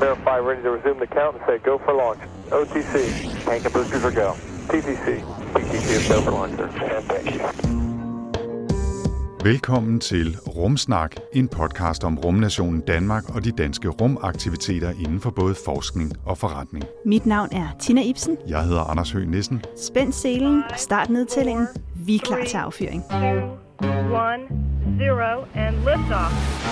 Verify, ready to resume the count and say go for launch. OTC, tank and boosters are go. TTC, TTC is go for launch, sir. And thank you. Velkommen til Rumsnak, en podcast om rumnationen Danmark og de danske rumaktiviteter inden for både forskning og forretning. Mit navn er Tina Ibsen. Jeg hedder Anders Høgh Nissen. Spænd selen og start nedtællingen. Vi er klar til affyring. 1, 0 and lift off.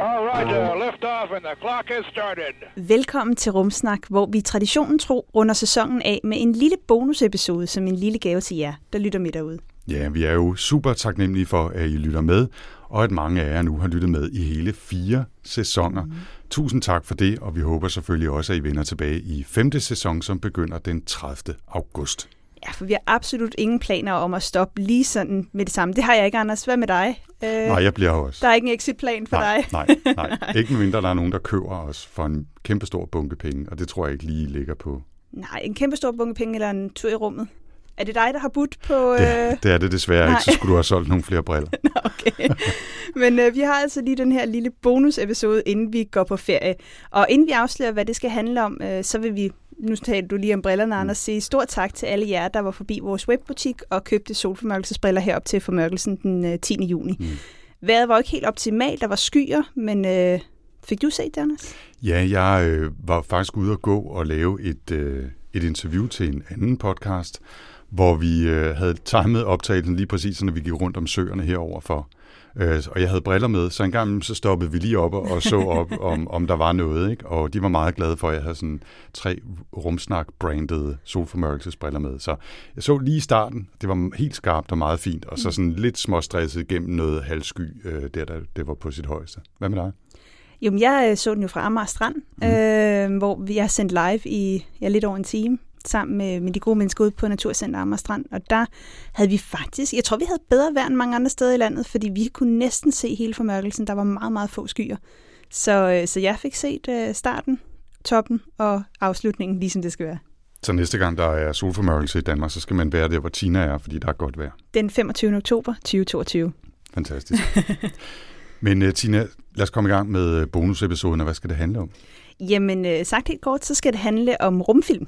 All right, lift off and the clock is started. Velkommen til Rumsnak, hvor vi traditionen tro runder sæsonen af med en lille bonusepisode som en lille gave til jer, der lytter med derude. Ja, vi er jo super taknemmelige for, at I lytter med, og at mange af jer nu har lyttet med i hele 4 sæsoner. Tusind tak for det, og vi håber selvfølgelig også, at I vender tilbage i 5. sæson, som begynder den 30. august. Ja, for vi har absolut ingen planer om at stoppe lige sådan med det samme. Det har jeg ikke, Anders. Hvad med dig? Nej, jeg bliver også. Der er ikke en exitplan for dig? Nej. Ikke mindre, der er nogen, der køber os for en kæmpestor bunke penge, og det tror jeg ikke lige ligger på. Nej, en kæmpestor bunke penge eller en tur i rummet? Er det dig, der har budt på... Det er det desværre ikke, så skulle du have solgt nogle flere briller. Nå, okay. Men vi har altså lige den her lille bonusepisode, inden vi går på ferie. Og inden vi afslører, hvad det skal handle om, så vil vi, nu taler du lige om brillerne, Anders, sige stort tak til alle jer, der var forbi vores webbutik og købte solformørkelsesbriller herop til formørkelsen den 10. juni. Vejret var ikke helt optimalt, der var skyer, men... Fik du set det, Anders? Ja, jeg var faktisk ude at gå og lave et interview til en anden podcast, hvor vi havde timet optagelsen lige præcis, når vi gik rundt om søerne herover for. Og jeg havde briller med, så en gang så stoppede vi lige op og så op, om der var noget. Ikke? Og de var meget glade for, at jeg havde sådan 3 rumsnak-brandede solformørkelsesbriller med. Så jeg så lige i starten, det var helt skarpt og meget fint, og så sådan lidt småstresset gennem noget halvsky, der det var på sit højeste. Hvad med dig? Jo, jeg så den jo fra Amager Strand, hvor vi har sendt live i lidt over en time, sammen med de gode mennesker ude på Naturcenter Amager Strand. Og der havde vi faktisk, jeg tror, vi havde bedre vejr end mange andre steder i landet, fordi vi kunne næsten se hele formørkelsen. Der var meget, meget få skyer. Så jeg fik set starten, toppen og afslutningen, ligesom det skal være. Så næste gang, der er solformørkelse i Danmark, så skal man være der, hvor Tina er, fordi der er godt vejr. Den 25. oktober 2022. Fantastisk. Men Tina, lad os komme i gang med bonusepisoden, og hvad skal det handle om? Jamen, sagt helt kort, så skal det handle om rumfilm.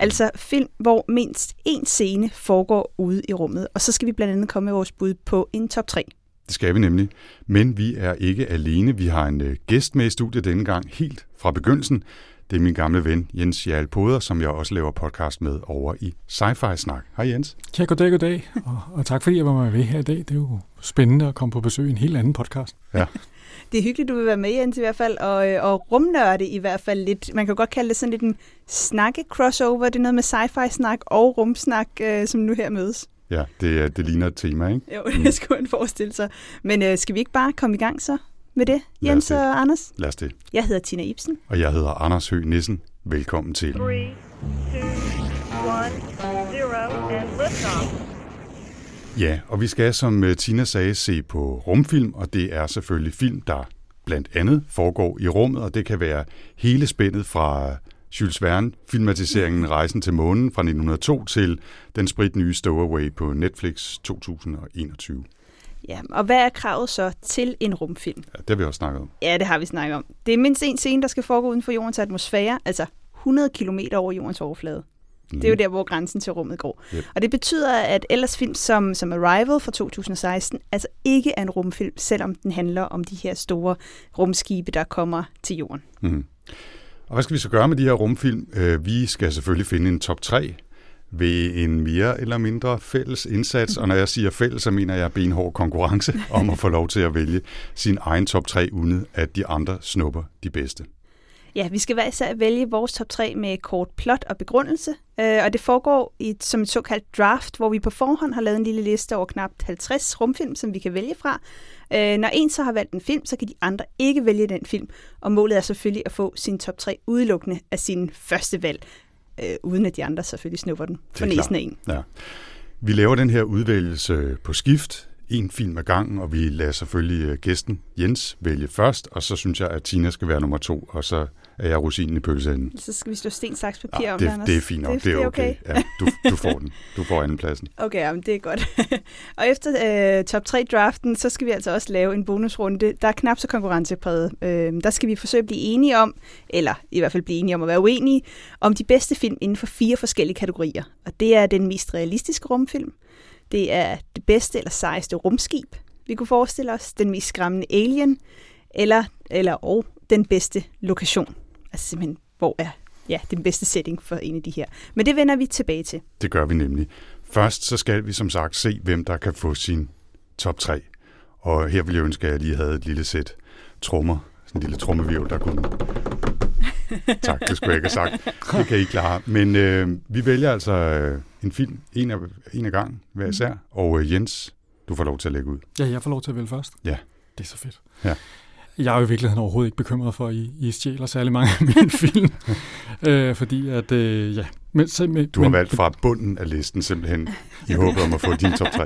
Altså film, hvor mindst én scene foregår ude i rummet. Og så skal vi blandt andet komme med vores bud på en top 3. Det skal vi nemlig. Men vi er ikke alene. Vi har en gæst med i studiet denne gang helt fra begyndelsen. Det er min gamle ven Jens Jærl Poder, som jeg også laver podcast med over i Sci-Fi-snak. Hej Jens. Ja, goddag. Og tak fordi jeg var med her i dag. Det er jo spændende at komme på besøg i en helt anden podcast. Ja. Det er hyggeligt, du vil være med, Jens, i hvert fald, og rumnørde i hvert fald lidt. Man kan godt kalde det sådan lidt en snakke-crossover. Det er noget med sci-fi-snak og rumsnak, som nu her mødes. Ja, det ligner et tema, ikke? Jo, det skulle man forestille sig. Men skal vi ikke bare komme i gang så med det, Jens og Anders? Lad os det. Jeg hedder Tina Ibsen. Og jeg hedder Anders Høgh Nissen. Velkommen til. 3, 2, 1, 0, and lift off. Ja, og vi skal, som Tina sagde, se på rumfilm, og det er selvfølgelig film, der blandt andet foregår i rummet, og det kan være hele spændet fra Jules Verne-filmatiseringen Rejsen til Månen fra 1902 til den spritnye Stowaway på Netflix 2021. Ja, og hvad er kravet så til en rumfilm? Ja, det har vi også snakket om. Ja, det har vi snakket om. Det er mindst en scene, der skal foregå uden for jordens atmosfære, altså 100 km over jordens overflade. Det er jo der, hvor grænsen til rummet går. Yep. Og det betyder, at ellers film som Arrival fra 2016 altså ikke er en rumfilm, selvom den handler om de her store rumskibe, der kommer til jorden. Mm. Og hvad skal vi så gøre med de her rumfilm? Vi skal selvfølgelig finde en top 3 ved en mere eller mindre fælles indsats. Og når jeg siger fælles, så mener jeg benhård konkurrence om at få lov til at vælge sin egen top 3, uden at de andre snupper de bedste. Ja, vi skal især vælge vores top 3 med kort plot og begrundelse, og det foregår som et såkaldt draft, hvor vi på forhånd har lavet en lille liste over knap 50 rumfilm, som vi kan vælge fra. Når en så har valgt en film, så kan de andre ikke vælge den film, og målet er selvfølgelig at få sin top 3 udelukkende af sin første valg, uden at de andre selvfølgelig snupper den for næsen af en. Ja. Vi laver den her udvælgelse på skift, en film ad gangen, og vi lader selvfølgelig gæsten Jens vælge først, og så synes jeg, at Tina skal være nummer 2, og så er jeg rosinen i pølseenden. Så skal vi slå sten, saks, papir om det, Anders. Det er fint nok, det er okay. Ja, du får den. Du får andenpladsen. Okay, jamen, det er godt. Og efter top 3-draften, så skal vi altså også lave en bonusrunde, der er knap så konkurrencepræget. Der skal vi forsøge at blive enige om, eller i hvert fald blive enige om at være uenige, om de bedste film inden for 4 forskellige kategorier. Og det er den mest realistiske rumfilm, det er det bedste eller sejeste rumskib, vi kunne forestille os, den mest skræmmende alien, eller den bedste lokation. Altså simpelthen, hvor er den bedste setting for en af de her. Men det vender vi tilbage til. Det gør vi nemlig. Først så skal vi som sagt se, hvem der kan få sin top 3. Og her ville jeg ønske, at jeg lige havde et lille sæt trommer. Sådan en lille trommevivl, der kunne... Tak, det skulle jeg ikke have sagt. Det kan I klare. Men vi vælger altså en film, en af gangen, hver især. Og Jens, du får lov til at lægge ud. Ja, jeg får lov til at vælge først. Ja. Det er så fedt. Ja. Jeg er jo i virkeligheden overhovedet ikke bekymret for, at I stjæler særlig mange af mine film. Fordi at, ja... Du har valgt fra bunden af listen simpelthen. Jeg håber om at få din top 3.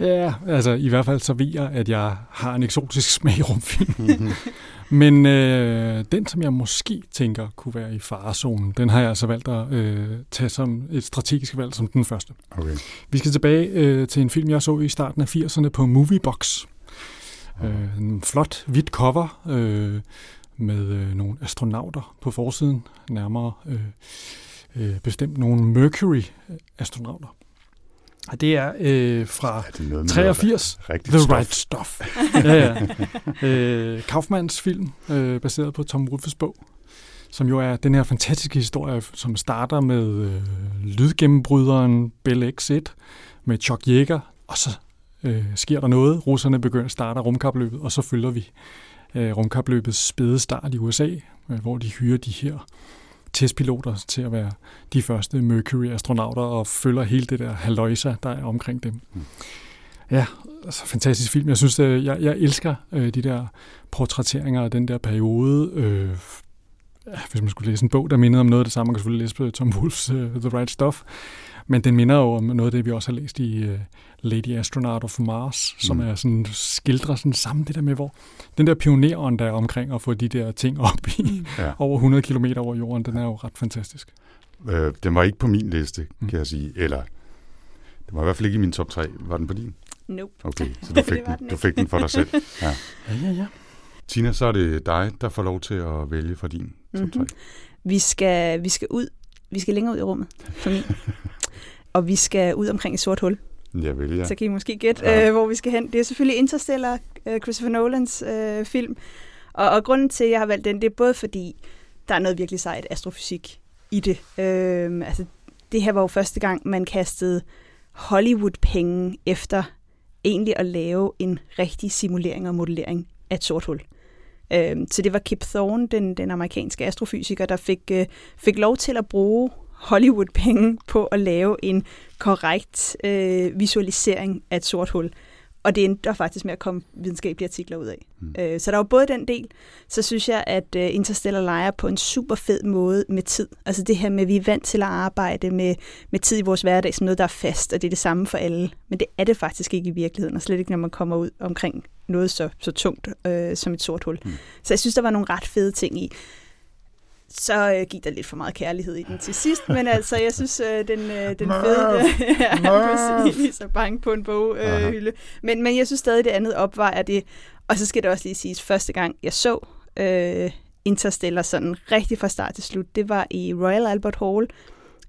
Ja, altså i hvert fald så ved jeg, at jeg har en eksotisk smag i rumfilm. Mm-hmm. Men den, som jeg måske tænker kunne være i farezonen, den har jeg altså valgt at tage som et strategisk valg som den første. Okay. Vi skal tilbage til en film, jeg så i starten af 80'erne på Moviebox. En flot, hvidt cover med nogle astronauter på forsiden, nærmere... bestemt nogle Mercury-astronauter. Og det er fra 83, The stof. Right Stuff. Ja. Kaufmans film, baseret på Tom Wolfes bog, som jo er den her fantastiske historie, som starter med lydgennembryderen Bell X1 med Chuck Yeager, og så sker der noget. Russerne begynder at starte rumkapløbet, og så følger vi rumkapløbets spæde start i USA, hvor de hyrer de her testpiloter til at være de første Mercury-astronauter og følger hele det der halløjsa, der er omkring dem. Ja, altså fantastisk film. Jeg synes, jeg elsker de der portrætteringer af den der periode. Hvis man skulle læse en bog, der minder om noget af det samme, man kan selvfølgelig læse på Tom Wolfes The Right Stuff, men den minder jo om noget af det, vi også har læst i Lady Astronaut of Mars, som er sådan, skildrer sådan sammen det der med, hvor den der pioneren, der er omkring at få de der ting op i over 100 kilometer over jorden, den er jo ret fantastisk. Den var ikke på min liste, kan jeg sige, eller den var i hvert fald ikke i min top 3. Var den på din? Nope. Okay, så du fik, den fik den for dig selv. Ja. Tina, så er det dig, der får lov til at vælge fra din top 3. Vi skal ud. Vi skal længere ud i rummet, for min. Og vi skal ud omkring et sort hul. Ja. Så kan I måske gætte, hvor vi skal hen. Det er selvfølgelig Interstellar, Christopher Nolans film. Og grunden til, at jeg har valgt den, det er både fordi, der er noget virkelig sejt astrofysik i det. Altså, det her var jo første gang, man kastede Hollywood-penge efter egentlig at lave en rigtig simulering og modellering af et sort hul. Så det var Kip Thorne, den amerikanske astrofysiker, der fik lov til at bruge Hollywood-penge på at lave en korrekt visualisering af et sort hul. Og det endte faktisk med at komme videnskabelige artikler ud af. Så der var både den del, så synes jeg, at Interstellar leger på en super fed måde med tid. Altså det her med, at vi er vant til at arbejde med tid i vores hverdag som noget, der er fast, og det er det samme for alle. Men det er det faktisk ikke i virkeligheden, og slet ikke, når man kommer ud omkring noget så tungt som et sort hul. Så jeg synes, der var nogle ret fede ting i. Så gik der lidt for meget kærlighed i den til sidst, men altså, jeg synes, den fede er lige så bange på en boghylde. Men jeg synes stadig, det andet opvejer det. Og så skal det også lige siges, første gang jeg så Interstellar sådan rigtig fra start til slut, det var i Royal Albert Hall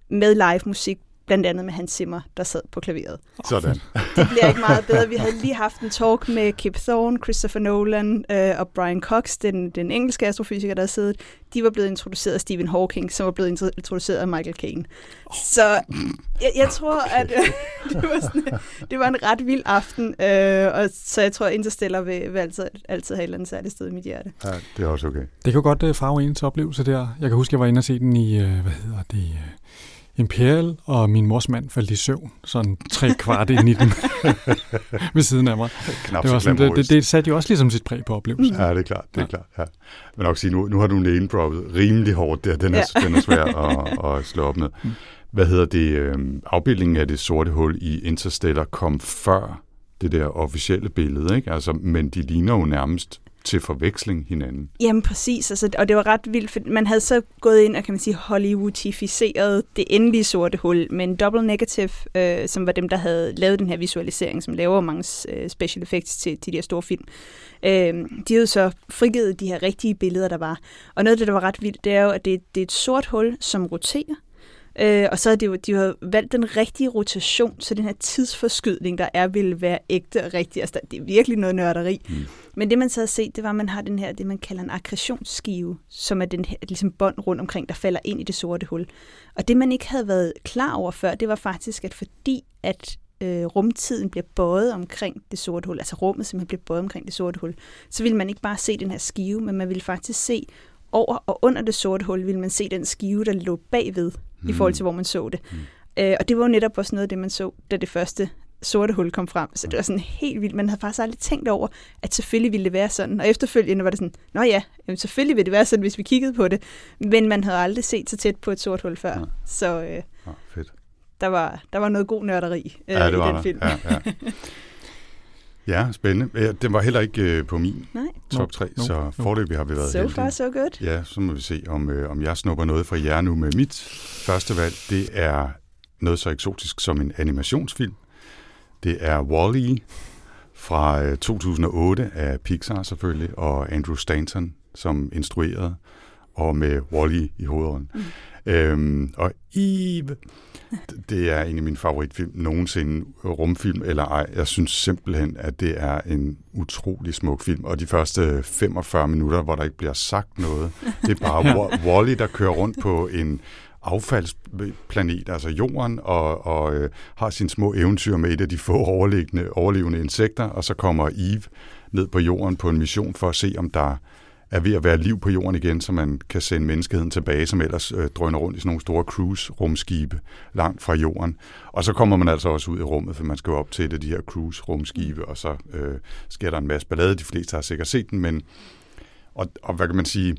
med live musik, blandt andet med Hans Zimmer, der sad på klaveret. Sådan. Det bliver ikke meget bedre. Vi havde lige haft en talk med Kip Thorne, Christopher Nolan og Brian Cox, den engelske astrofysiker, der havde siddet. De var blevet introduceret af Stephen Hawking, som var blevet introduceret af Michael Caine. Så jeg tror, at det var en ret vild aften, og så jeg tror, at Interstellar vil altid have et eller andet særligt sted i mit hjerte. Ja, det er også okay. Det kan godt farve ens oplevelse der. Jeg kan huske, jeg var inde og se den i, Imperial, og min mors mand faldt i søvn, sådan 3/4 ind i den ved siden af mig. Knap så glamorøst. Det satte jo også ligesom sit præg på oplevelsen. Ja, det er klart. Ja. Men nok sige, nu har du name-droppet rimelig hårdt der. Den er svær at slå op med. Afbildningen af det sorte hul i Interstellar kom før det der officielle billede, ikke? Altså, men de ligner jo nærmest til forveksling hinanden. Jamen præcis, altså, og det var ret vildt, for man havde så gået ind og, kan man sige, Hollywoodificeret det endelige sorte hul, men Double Negative, som var dem, der havde lavet den her visualisering, som laver mange special effects til de her store film, de havde så frigivet de her rigtige billeder, der var. Og noget af det, der var ret vildt, det er jo, at det er et sort hul, som roterer, og så havde de jo valgt den rigtige rotation, så den her tidsforskydning, der er, ville være ægte og rigtig. Altså, det er virkelig noget nørderi. Mm. Men det, man så havde set, det var, at man har den her, det man kalder en aggressionsskive, som er den her ligesom bånd rundt omkring, der falder ind i det sorte hul. Og det, man ikke havde været klar over før, det var faktisk, at fordi at rumtiden bliver bøjet omkring det sorte hul, altså rummet simpelthen bliver bøjet omkring det sorte hul, så ville man ikke bare se den her skive, men man ville faktisk se over og under det sorte hul, ville man se den skive, der lå bagved, i forhold til, hvor man så det. Og det var jo netop også noget af det, man så, da det første sorte hul kom frem. Så det var sådan helt vildt. Man havde faktisk aldrig tænkt over, at selvfølgelig ville det være sådan. Og efterfølgende var det sådan, nå ja, selvfølgelig ville det være sådan, hvis vi kiggede på det. Men man havde aldrig set så tæt på et sort hul før. Ja. Så fedt. Der var noget god nørderi i den film. Ja, ja. Ja, spændende. Ja, den var heller ikke på min top 3, så foreløbig har vi været heldige. So far, so good. Ja, så må vi se, om jeg snupper noget fra jer nu med mit første valg. Det er noget så eksotisk som en animationsfilm. Det er Wall-E fra 2008 af Pixar selvfølgelig, og Andrew Stanton som instruerede, og med Wall-E i hovedånden. Og Eve, det er en af mine favoritfilm nogensinde, rumfilm eller ej. Jeg synes simpelthen, at det er en utrolig smuk film. Og de første 45 minutter, hvor der ikke bliver sagt noget, det er bare Wall-E, der kører rundt på en affaldsplanet, altså jorden, og har sine små eventyr med et af de få overlevende insekter, og så kommer Eve ned på jorden på en mission for at se, om der er ved at være liv på jorden igen, så man kan sende menneskeheden tilbage, som ellers drøner rundt i sådan nogle store cruise-rumskibe langt fra jorden. Og så kommer man altså også ud i rummet, for man skal jo op til de her cruise-rumskibe, og så sker der en masse ballade. De fleste har sikkert set den, men og hvad kan man sige,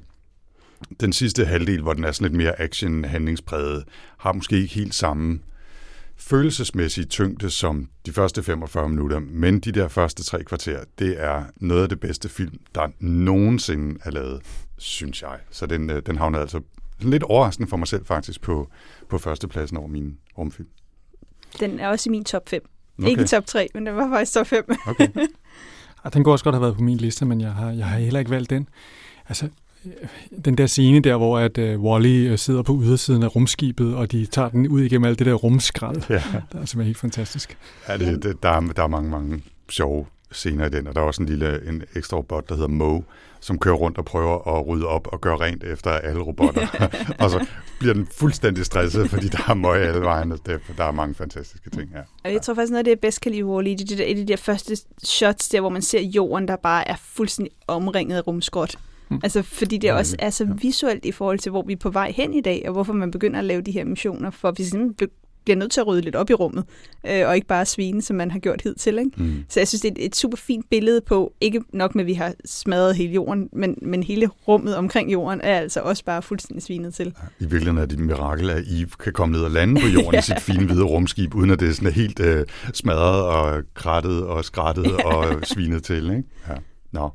den sidste halvdel, hvor den er sådan lidt mere action-handlingspræget, har måske ikke helt samme følelsesmæssige tyngde som de første 45 minutter, men de der første 3 kvarter, det er noget af det bedste film, der nogensinde er lavet, synes jeg. Så den havner altså lidt overraskende for mig selv faktisk på førstepladsen over min rumfilm. Den er også i min top 5. Okay. Ikke top 3, men den var faktisk top 5. Okay. Den kunne også godt have været på min liste, men jeg har heller ikke valgt den. Altså, den der scene der, hvor at Wall-E sidder på ydersiden af rumskibet, og de tager den ud igennem alt det der rumskrald. Ja. Det er simpelthen helt fantastisk. Ja, der er mange sjove scener i den, og der er også en ekstra robot, der hedder Moe, som kører rundt og prøver at rydde op og gøre rent efter alle robotter. Og så bliver den fuldstændig stresset, fordi der er møg alle vejen, og der er mange fantastiske ting her. Ja. Jeg tror faktisk, noget af det, jeg bedst kan lide Wall-E, det er de der første shots der, hvor man ser jorden, der bare er fuldstændig omringet af rumskrot. Altså, fordi det også er så visuelt i forhold til, hvor vi er på vej hen i dag, og hvorfor man begynder at lave de her missioner, for vi simpelthen bliver nødt til at rydde lidt op i rummet, og ikke bare svine, som man har gjort hidtil. Ikke? Mm. Så jeg synes, det er et super fint billede på, ikke nok med, at vi har smadret hele jorden, men hele rummet omkring jorden er altså også bare fuldstændig svinet til. I virkeligheden er det et mirakel, at Eve kan komme ned og lande på jorden i sit fine hvide rumskib, uden at det er sådan helt smadret og krattet og skrattet og svinet til. Ikke? Ja. Nå.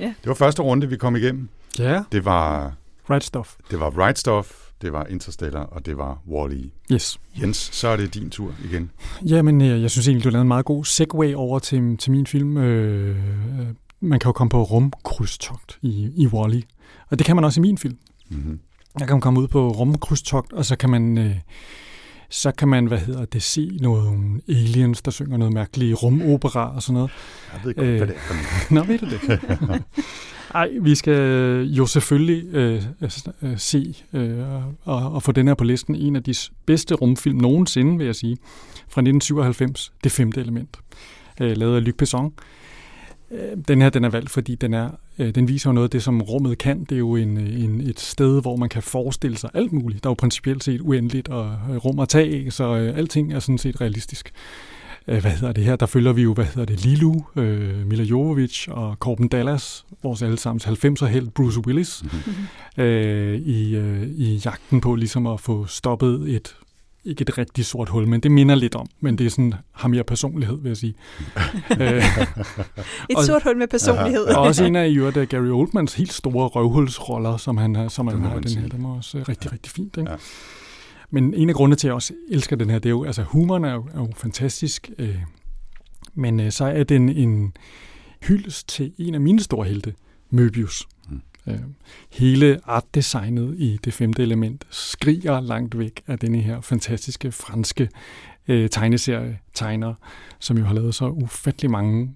Yeah. Det var første runde, vi kom igennem. Ja. Yeah. Det var Right Stuff. Det var Right Stuff, det var Interstellar, og det var Wall-E. Yes. Jens, så er det din tur igen. Jamen, jeg synes egentlig, du lavede en meget god segue over til min film. Man kan jo komme på rumkrydstogt i Wall-E. Og det kan man også i min film. Mm-hmm. Jeg kan komme ud på rumkrydstogt, og så kan man se nogle aliens, der synger noget mærkeligt rumopera og sådan noget. Jeg ved godt, hvad det er. Nå, ved du det? Ej, vi skal jo selvfølgelig se og få den her på listen. En af de bedste rumfilm nogensinde, vil jeg sige, fra 1997, Det femte element, lavet af Luc Besson. Den her, den er valgt, fordi den viser jo noget af det, som rummet kan. Det er jo et sted, hvor man kan forestille sig alt muligt. Der er jo principielt set uendeligt og rum at tage, så alting er sådan set realistisk. Der følger vi jo, Lilu, Mila Jovovich og Corbin Dallas, vores allesammens 90'er-helt Bruce Willis, i jagten på ligesom at få stoppet et ikke et rigtigt sort hul, men det minder lidt om, men det er sådan, har mere personlighed, vil jeg sige. Et sort hul med personlighed. Og også en af i øvrigt Gary Oldmans helt store røvhulsroller, som han har den her. Den var også rigtig fint, ikke? Ja. Men en af grundene til, at jeg også elsker den her, det er jo, altså humoren er jo fantastisk, men så er den en hyldest til en af mine store helte, Møbius. Hele artdesignet i Det femte element skriger langt væk af denne her fantastiske franske tegneserietegner, som jo har lavet så ufattelig mange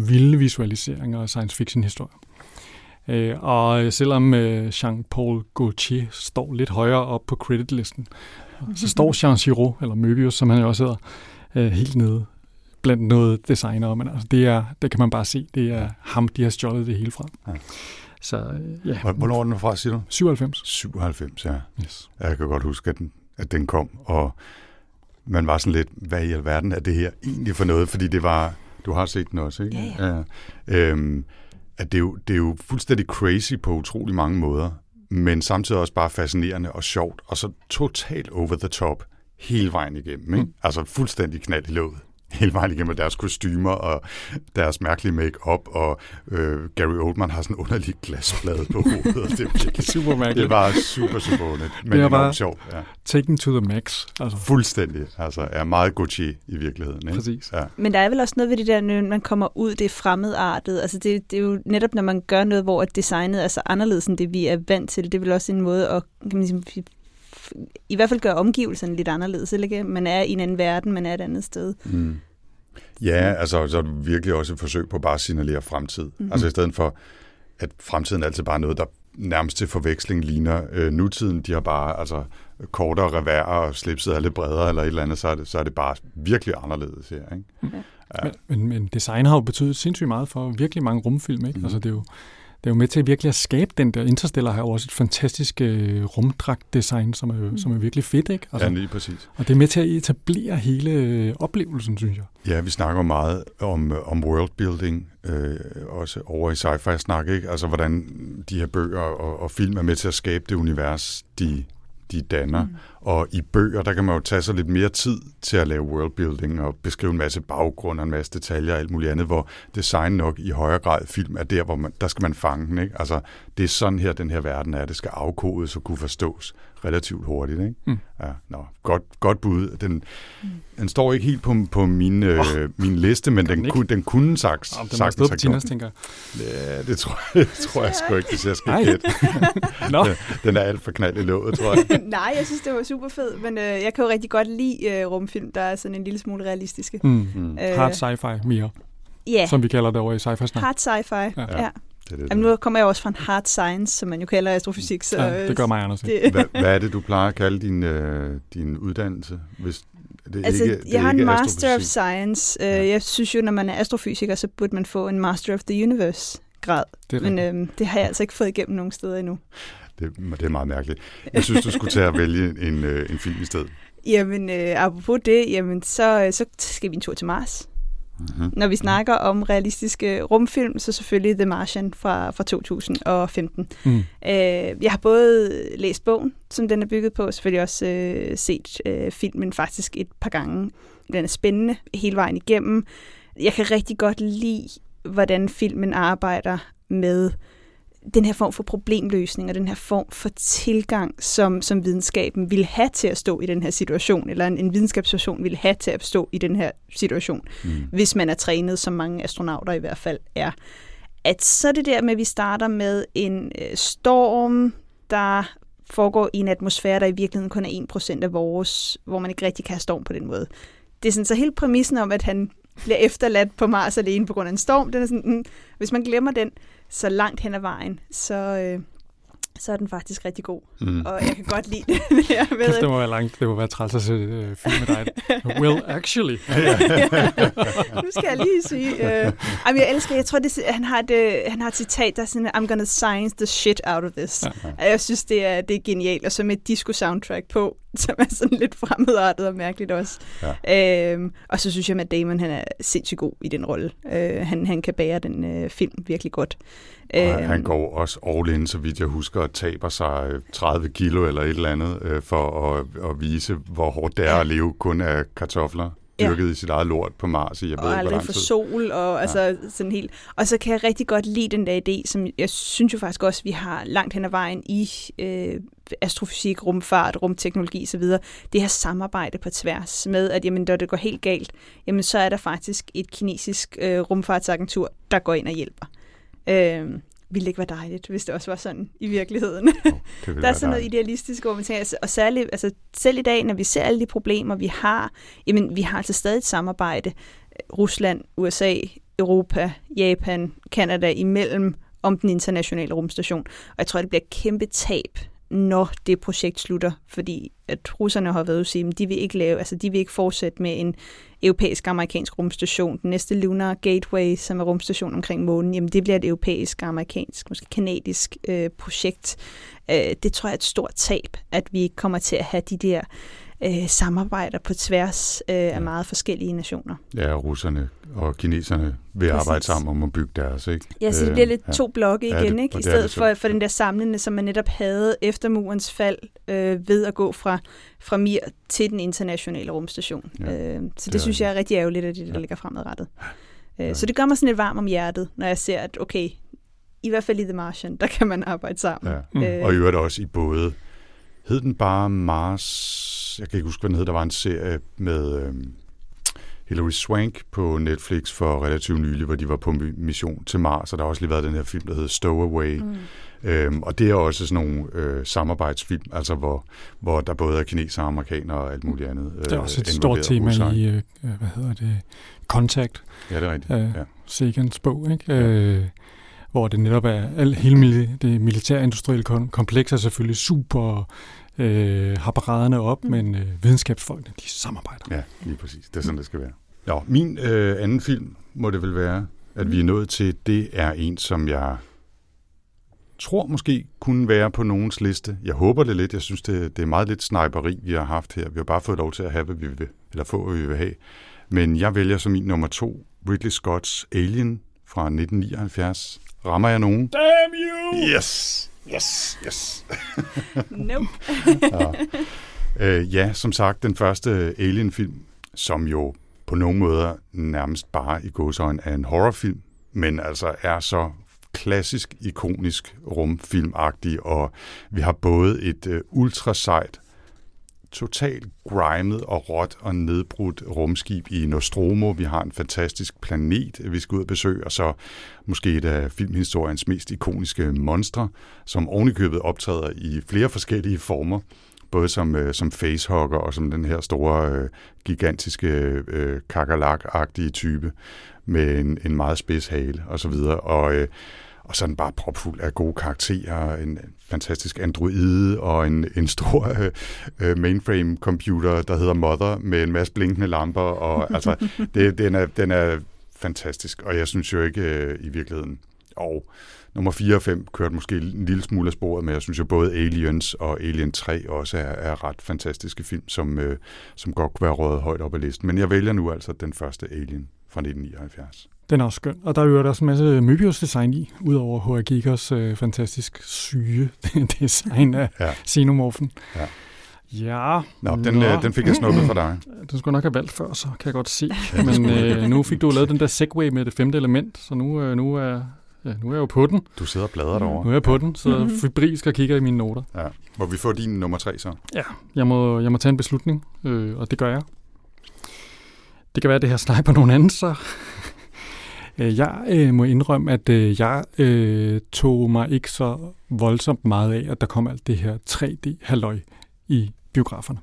vilde visualiseringer af science fiction historier. Og selvom Jean-Paul Gaultier står lidt højere op på creditlisten, så står Jean Giraud, eller Mœbius, som han jo også hedder, helt nede blandt noget designer, men altså det kan man bare se, det er ham, de har stjålet det hele fra. Ja. Så ja. Hvornår er den fra, siger du? 97. 97, ja. Yes. Jeg kan godt huske, at den kom, og man var sådan lidt, hvad i alverden er det her egentlig for noget? Fordi det var, du har set den også, ikke? Ja. At det er jo fuldstændig crazy på utrolig mange måder, men samtidig også bare fascinerende og sjovt, og så totalt over the top hele vejen igennem, ikke? Altså fuldstændig knald i låget. Hele vejen igennem deres kostymer og deres mærkelige make-up, og Gary Oldman har sådan en underlig glasplade på hovedet, og det var super mærkeligt. Det var super underligt, men det var sjovt. Ja. Taken to the max. Altså. Fuldstændig. Altså er meget Gucci i virkeligheden. Ikke? Præcis. Ja. Men der er vel også noget ved det der, når man kommer ud, det er fremmedartet. Altså det er jo netop, når man gør noget, hvor designet er så anderledes end det, vi er vant til. Det er vel også en måde at, kan man sige, i hvert fald gør omgivelserne lidt anderledes, ikke? Man er i en anden verden, man er et andet sted. Mm. Ja, altså så er det virkelig også et forsøg på bare at signalere fremtid. Mm-hmm. Altså i stedet for, at fremtiden er altid bare noget, der nærmest til forveksling ligner nutiden. De har bare altså, kortere revær og slipset er lidt bredere eller et eller andet, så er det bare virkelig anderledes her, ikke? Okay. Ja. Men design har jo betydet sindssygt meget for virkelig mange rumfilm, ikke? Mm. Altså det er jo med til at virkelig at skabe den der. Interstellar har jo også et fantastisk rumdragtdesign, som er virkelig fedt, ikke? Altså, ja, lige præcis. Og det er med til at etablere hele oplevelsen, synes jeg. Ja, vi snakker meget om worldbuilding, også over i sci-fi-snak, ikke? Altså, hvordan de her bøger og film er med til at skabe det univers, de danner. Mm. Og i bøger, der kan man jo tage sig lidt mere tid til at lave worldbuilding og beskrive en masse baggrund og en masse detaljer og alt muligt andet, hvor design nok i højere grad film er der, hvor der skal man fange den, ikke? Altså, det er sådan her, den her verden er. Det skal afkodes og kunne forstås relativt hurtigt, ikke? Mm. Ja, godt bud. Den står ikke helt på min liste, men den kunne sagtens have stået på Tinas, tænker jeg. Ja, det tror jeg sgu ikke, hvis jeg skal gætte. Den er alt for knald i låget, tror jeg. Nej, jeg synes, det var super fedt, men jeg kan jo rigtig godt lide rumfilm, der er sådan en lille smule realistiske. Hard sci-fi mere, som vi kalder det over i sci-fi-snak. Hard sci-fi, ja. Det. Jamen, nu kommer jeg også fra en hard science, som man jo kalder astrofysik. Så, ja, det gør mig, Anders. Hvad er det, du plejer at kalde din uddannelse? Hvis det altså, ikke, det jeg har en Master of Science. Ja. Jeg synes jo, når man er astrofysiker, så burde man få en Master of the Universe-grad. Men det har jeg altså ikke fået igennem nogen steder endnu. Det er meget mærkeligt. Jeg synes, du skulle tage at vælge en film i stedet. Jamen, apropos det, jamen, så skal vi en tur til Mars. Mm-hmm. Når vi snakker om realistiske rumfilm, så selvfølgelig The Martian fra 2015. Jeg har både læst bogen, som den er bygget på, og selvfølgelig også set filmen faktisk et par gange. Den er spændende hele vejen igennem. Jeg kan rigtig godt lide, hvordan filmen arbejder med den her form for problemløsning og den her form for tilgang, som videnskaben ville have til at stå i den her situation, eller en videnskabsstation ville have til at stå i den her situation, hvis man er trænet, som mange astronauter i hvert fald er. At så det der med, at vi starter med en storm, der foregår i en atmosfære, der i virkeligheden kun er 1% af vores, hvor man ikke rigtig kan have storm på den måde. Det er sådan så hele præmissen om, at han bliver efterladt på Mars alene på grund af en storm. Den er sådan, hvis man glemmer den, så langt hen ad vejen, så er den faktisk rigtig god. Og jeg kan godt lide det. Kæft, det må være langt. Det må være træls at se film med dig. Well, actually. Nu skal jeg lige sige. Jeg elsker, jeg tror, han har et citat, der er sådan, I'm gonna science the shit out of this. Ja. Jeg synes, det er genialt. Og så med et disco-soundtrack på, som er sådan lidt fremmedartet og mærkeligt også. Ja. Og så synes jeg, at Damon, han er sindssygt god i den rolle. Han kan bære den film virkelig godt. Han går også all in, så vidt jeg husker, og taber sig 30 kilo eller et eller andet, for at vise, hvor hårdt det er at leve kun af kartofler, dyrket i sit eget lort på Mars. Og aldrig for sol, og, altså, sådan helt. Og så kan jeg rigtig godt lide den der idé, som jeg synes jo faktisk også, vi har langt hen ad vejen i astrofysik, rumfart, rumteknologi osv. Det her samarbejde på tværs med, at jamen, når det går helt galt, jamen, så er der faktisk et kinesisk rumfartsagentur, der går ind og hjælper. Ville det ikke være dejligt, hvis det også var sådan i virkeligheden? Der er sådan noget idealistisk over, man tænker, og særligt, altså, selv i dag, når vi ser alle de problemer, vi har, jamen, vi har altså stadig et samarbejde, Rusland, USA, Europa, Japan, Kanada imellem, om den internationale rumstation. Og jeg tror, det bliver et kæmpe tab, når det projekt slutter, fordi at russerne har været ude og sige, at de vil ikke lave, altså de vil ikke fortsætte med en europæisk-amerikansk rumstation. Den næste Lunar Gateway, som er rumstation omkring månen, jamen det bliver et europæisk-amerikansk, måske kanadisk projekt. Det tror jeg er et stort tab, at vi kommer til at have de der samarbejder på tværs af meget forskellige nationer. Ja, russerne og kineserne vil arbejde sammen om at bygge deres, ikke? Ja, så det bliver lidt to blokke igen, ikke? I stedet for den der samlende, som man netop havde efter murens fald, ved at gå fra Mir til den internationale rumstation. Ja, så det synes jeg er rigtig ærgerligt, at det der ligger fremadrettet. Så det gør mig sådan lidt varm om hjertet, når jeg ser, at okay, i hvert fald i The Martian, der kan man arbejde sammen. Ja. Og i øvrigt også i både. Hed den bare Mars? Jeg kan ikke huske, hvad den hed. Der var en serie med Hilary Swank på Netflix for relativt nylig, hvor de var på mission til Mars, og der har også lige været den her film, der hedder Stowaway. Og det er også sådan nogle samarbejdsfilm, altså hvor der både er kineser og amerikanere og alt muligt andet. Det er også et stort tema i, hvad hedder det, Contact. Ja, det er rigtigt. Segans bog, ikke? Hvor det netop er hele det militærindustrielle kompleks er selvfølgelig super har paraderne op, men videnskabsfolkene, de samarbejder. Ja, lige præcis. Det er sådan, det skal være. Ja, min anden film må det vel være, at vi er nået til, det er en, som jeg tror måske kunne være på nogens liste. Jeg håber det lidt. Jeg synes, det er meget lidt sniperi, vi har haft her. Vi har bare fået lov til at have, hvad vi vil, eller få, hvad vi vil have. Men jeg vælger som min nummer 2 Ridley Scott's Alien fra 1979. Rammer jeg nogen? Damn you! Yes! Nope. Ja, som sagt, den første Alien-film, som jo på nogle måder nærmest bare i gåseøjne er en horrorfilm, men altså er så klassisk, ikonisk rumfilmagtig, og vi har både et ultrasejt, totalt grimet og råt og nedbrudt rumskib i Nostromo. Vi har en fantastisk planet, vi skal ud og besøge, og så måske et af filmhistoriens mest ikoniske monstre, som ovenikøbet optræder i flere forskellige former, både som facehugger og som den her store, gigantiske, kakerlak-agtige type med en meget spids hale og så videre. Og sådan bare propfuld af gode karakterer, en fantastisk androide og en stor mainframe-computer, der hedder Mother, med en masse blinkende lamper. Og, altså, den er fantastisk, og jeg synes jo ikke i virkeligheden. Og nummer 4 og 5 kørte måske en lille smule af sporet, men jeg synes jo både Aliens og Alien 3 også er ret fantastiske film, som godt kunne være røget højt op ad listen. Men jeg vælger nu altså den første Alien fra 1979. Den er også skøn, og der er jo også en masse Mœbius design i, udover H.R. Giggers fantastisk syge design af Xenomorphen. Ja. Ja. Den fik jeg snuppet fra dig. Den skulle nok have valgt før, så kan jeg godt se. Men nu fik du lavet den der segway med det femte element, så nu er jeg jo på den. Du sidder og bladrer derovre. Nu er jeg på den, så febrilsk og kigger i mine noter. Ja. Må vi få din nummer 3 så? Ja, jeg må tage en beslutning, og det gør jeg. Det kan være, at det her sniper nogen anden, så... Jeg må indrømme, at jeg tog mig ikke så voldsomt meget af, at der kom alt det her 3D-halløj i biograferne.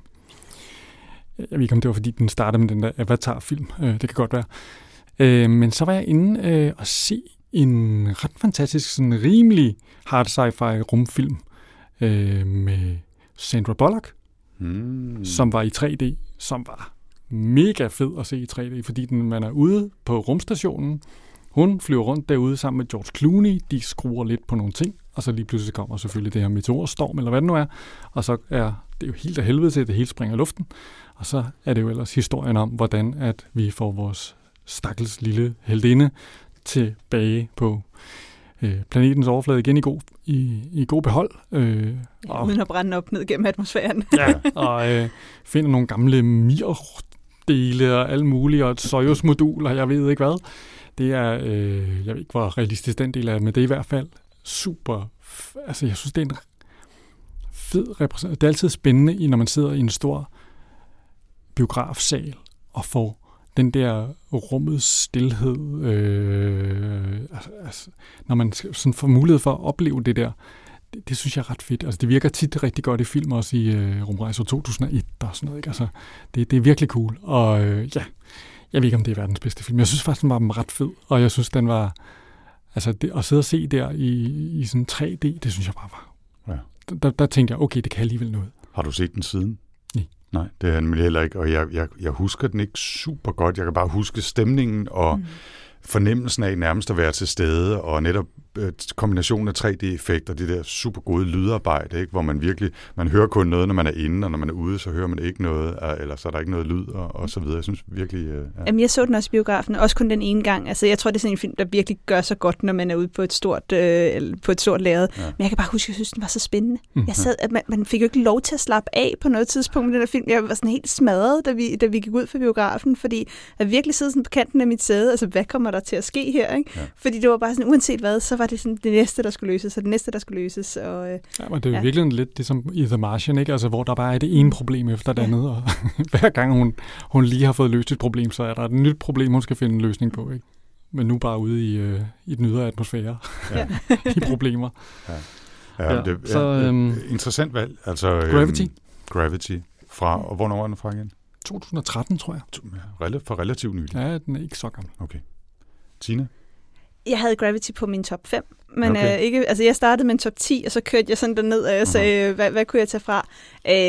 Jeg ved ikke, om det var, fordi den startede med den der Avatar-film. Det kan godt være. Men så var jeg inde og se en ret fantastisk, sådan rimelig hard sci-fi rumfilm med Sandra Bullock, som var i 3D, som var mega fed at se i 3D, fordi man er ude på rumstationen. Hun flyver rundt derude sammen med George Clooney. De skruer lidt på nogle ting, og så lige pludselig kommer selvfølgelig det her meteorstorm, eller hvad det nu er. Og så er det jo helt af helvede til, at det hele springer i luften. Og så er det jo ellers historien om, hvordan at vi får vores stakkels lille heldinde tilbage på planetens overflade igen i god behold. Og, uden at brænde op ned gennem atmosfæren. Ja, og finder nogle gamle mir-dele og alt muligt, og et Soyuz-modul, og jeg ved ikke hvad. Det er, jeg ved ikke, hvor realistisk den del er, men det er i hvert fald super... Altså, jeg synes, det er en fed repræsentation. Det er altid spændende, når man sidder i en stor biografsal og får den der rummets stilhed, når man sådan får mulighed for at opleve det der, det synes jeg er ret fedt. Altså, det virker tit rigtig godt i film, også i Rumrejser 2001 og sådan noget. Ikke? Altså, det er virkelig cool, og ja, jeg ved ikke, om det er verdens bedste film. Jeg synes faktisk, den var ret fed, og jeg synes, den var... Altså, det, at sidde og se der i sådan 3D, det synes jeg bare var... Ja. Der tænkte jeg, okay, det kan alligevel noget. Har du set den siden? Nej, det er han heller ikke, og jeg husker den ikke super godt. Jeg kan bare huske stemningen og fornemmelsen af nærmest at være til stede, og netop kombinationen af 3D-effekter, det der super gode lydarbejde, ikke? Hvor man virkelig, man hører kun noget, når man er inde, og når man er ude, så hører man ikke noget, eller så er der ikke noget lyd, og så videre. Jeg synes virkelig... Ja. Jamen, jeg så den også i biografen, også kun den ene gang. Altså, jeg tror, det er sådan en film, der virkelig gør sig godt, når man er ude på et stort, lærred. Ja. Men jeg kan bare huske, at jeg synes, den var så spændende. Mm-hmm. Jeg sad, at man fik jo ikke lov til at slappe af på noget tidspunkt med den der film. Jeg var sådan helt smadret, da vi gik ud fra biografen, fordi at virkelig sidde sådan på kanten af mit sæde, altså, hvad kommer der til at ske her, ikke? Ja. Fordi det var bare sådan, uanset hvad, så var det sådan det næste, der skulle løses. Og, ja, men det er jo virkelig lidt det som i The Martian, ikke? Altså, hvor der bare er det ene problem efter det andet, og hver gang hun lige har fået løst et problem, så er der et nyt problem, hun skal finde en løsning på, ikke? Men nu bare ude i den ydre atmosfære, ja. I problemer. Ja. Ja, det, ja, så, interessant valg. Altså, Gravity. Fra, og hvornår var den fra igen? 2013, tror jeg. For relativt nylig. Ja, den er ikke så gammel. Okay. Tina? Jeg havde Gravity på min top 5, men okay. Jeg startede med en top 10, og så kørte jeg sådan derned, og jeg sagde, hvad kunne jeg tage fra?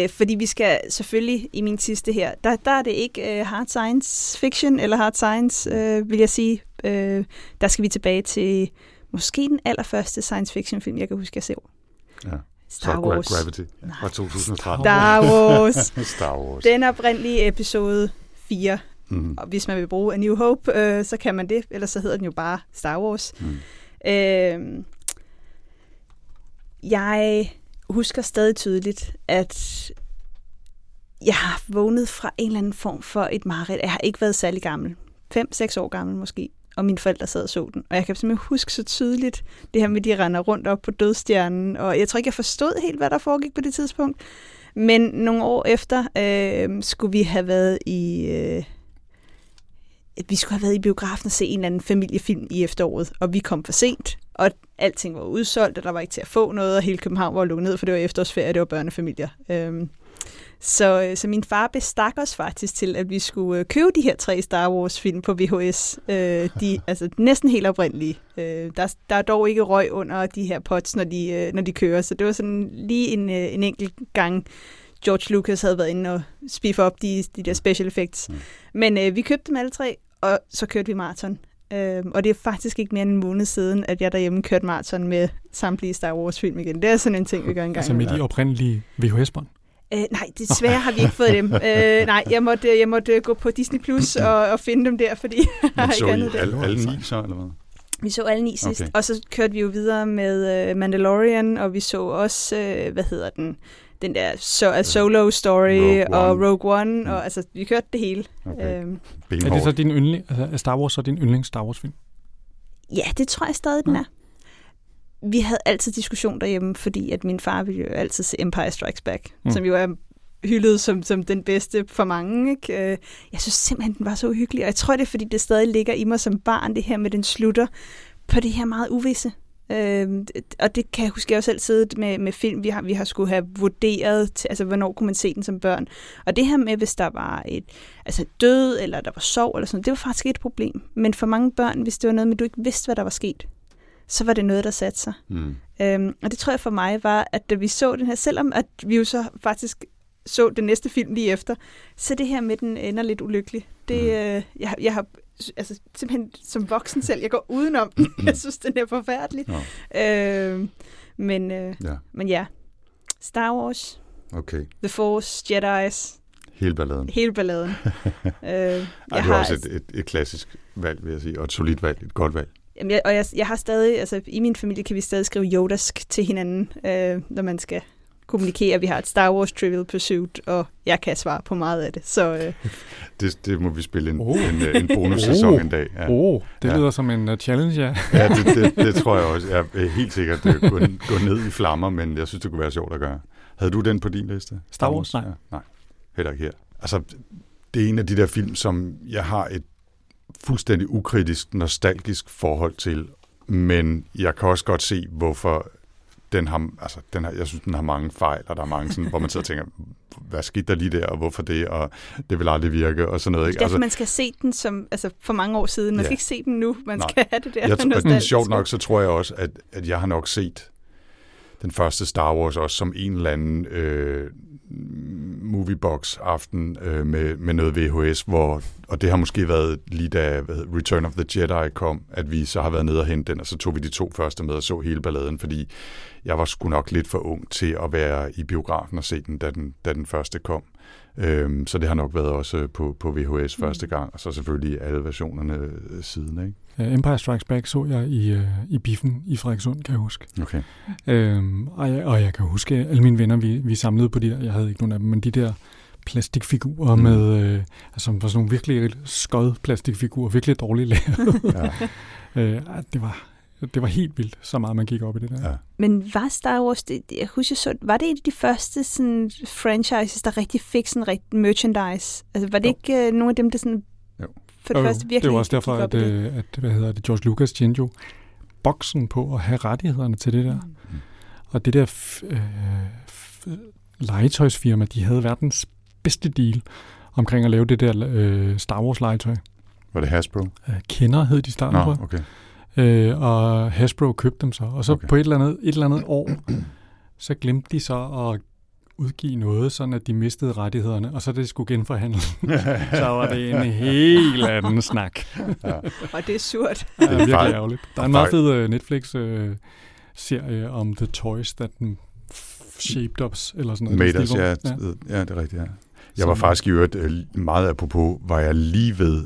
Fordi vi skal selvfølgelig i min sidste her, der er det ikke hard science fiction, eller hard science, vil jeg sige. Der skal vi tilbage til måske den allerførste science fiction film, jeg kan huske, jeg så. Ja. Star Wars. Så Gravity fra 2013. Star Wars. Den oprindelige episode 4. Mm. Og hvis man vil bruge A New Hope, så kan man det, ellers så hedder den jo bare Star Wars. Mm. Jeg husker stadig tydeligt, at jeg har vågnet fra en eller anden form for et mareridt. Jeg har ikke været særlig gammel. 5-6 år gammel måske. Og mine forældre sad og så den. Og jeg kan simpelthen huske så tydeligt det her med, de render rundt op på dødstjernen. Og jeg tror ikke, jeg forstod helt, hvad der foregik på det tidspunkt. Men nogle år efter skulle vi have været i... Vi skulle have været i biografen og se en eller anden familiefilm i efteråret, og vi kom for sent, og alting var udsolgt, og der var ikke til at få noget, og hele København var lukket ned, for det var efterårsferie, det var børnefamilier. Så min far bestak os faktisk til, at vi skulle købe de her 3 Star Wars-film på VHS. Næsten helt oprindelige. Der er dog ikke røg under de her pods, når de kører, så det var sådan lige en enkelt gang, George Lucas havde været inde og spiffe op de der special effects. Mm. Men vi købte dem alle 3, og så kørte vi maraton. Og det er faktisk ikke mere end en måned siden, at jeg derhjemme kørte maraton med samtlige Star Wars-film igen. Det er sådan en ting, vi gør engang. Altså med de oprindelige VHS-bånd? Nej, desværre har vi ikke fået dem. Nej, jeg måtte gå på Disney Plus og finde dem der, fordi jeg har ikke andet. Alle 9 så, eller hvad? Vi så alle 9 sidst, okay. Og så kørte vi jo videre med Mandalorian, og vi så også, den der Solo Story og Rogue One, og altså, vi kørte det hele. Okay. Er det så din yndling, altså Star Wars, så din yndlings Star Wars film? Ja, det tror jeg stadig, den er. Vi havde altid diskussion derhjemme, fordi at min far ville jo altid se Empire Strikes Back, som jo er hyldet som den bedste for mange, ikke? Jeg synes simpelthen, den var så uhyggelig, og jeg tror, det er, fordi det stadig ligger i mig som barn, det her med, den slutter på det her meget uvisse. Og det kan jeg huske, jeg også selv siddet med film, vi har skulle have vurderet, til, altså hvornår kunne man se den som børn. Og det her med, hvis der var et død, eller der var sorg, eller sådan, det var faktisk et problem. Men for mange børn, hvis det var noget med, du ikke vidste, hvad der var sket, så var det noget, der satte sig. Mm. Og det tror jeg for mig var, at da vi så den her, selvom at vi jo så faktisk så den næste film lige efter, så det her med, den ender lidt ulykkelig. Jeg har simpelthen som voksen selv, jeg går udenom. Jeg synes, den er forfærdelig. Ja. Men Star Wars, okay. The Force, Jedi's. Hele balladen. Det er også et klassisk valg, vil jeg sige, og et solidt valg, et godt valg. Jeg har stadig, altså i min familie kan vi stadig skrive Yodask til hinanden, når man skal kommunikere. Vi har et Star Wars Trivial Pursuit, og jeg kan svare på meget af det. Så, det må vi spille en bonussæson en dag. Ja. Det lyder som en challenge, ja. Ja, det tror jeg også. Jeg er helt sikkert at gå ned i flammer, men jeg synes, det kunne være sjovt at gøre. Havde du den på din liste? Star Wars? Nej. Ja, nej, heller ikke her. Altså, det er en af de der film, som jeg har et fuldstændig ukritisk, nostalgisk forhold til, men jeg kan også godt se, hvorfor den har, jeg synes, den har mange fejl, og der er mange sådan, hvor man så tænker, hvad skete der lige der, og hvorfor det, og det vil aldrig virke, og sådan noget. Ikke? Altså, man skal se den som, altså for mange år siden, man skal ikke se den nu, man skal have det der. Sjovt nok, så tror jeg også, at jeg har nok set den første Star Wars også som en eller anden Moviebox-aften med noget VHS, og det har måske været lige da Return of the Jedi kom, at vi så har været nede og hente den, og så tog vi de to første med og så hele balladen, fordi jeg var sgu nok lidt for ung til at være i biografen og se den, da den første kom. Så det har nok været også på VHS første gang, og så selvfølgelig alle versionerne siden, ikke? Empire Strikes Back så jeg i biffen i Frederikssund, kan jeg huske. Okay. Og jeg kan huske, alle mine venner, vi samlede på de der, jeg havde ikke nogen af dem, men de der plastikfigurer med, altså var sådan nogle virkelig skød plastikfigurer, virkelig dårligt lavet. Det var helt vildt, så meget man gik op i det der. Ja. Men var Star Wars, jeg husker så, var det en af de første sådan, franchises, der rigtig fik sådan rigtig merchandise? Altså var det ikke nogen af dem, der sådan... Jo. For det første virkelig... Det var også derfor, at George Lucas tjente jo boksen på at have rettighederne til det der. Mm. Og det der legetøjsfirma, de havde verdens bedste deal omkring at lave det der Star Wars legetøj. Var det Hasbro? Kenner hed de i starten, tror jeg. Okay. Og Hasbro købte dem så. Og så på et eller andet år, så glemte de så at udgive noget, sådan at de mistede rettighederne, og så det skulle genforhandles. Så var det en helt anden snak. Ja. Og det er surt. Det er virkelig ærgerligt. Der er en meget fed Netflix-serie om The Toys That Shaped Us, eller sådan noget. Made Us, ja, det er rigtigt, ja. Jeg var faktisk i øvrigt meget apropos, var jeg lige ved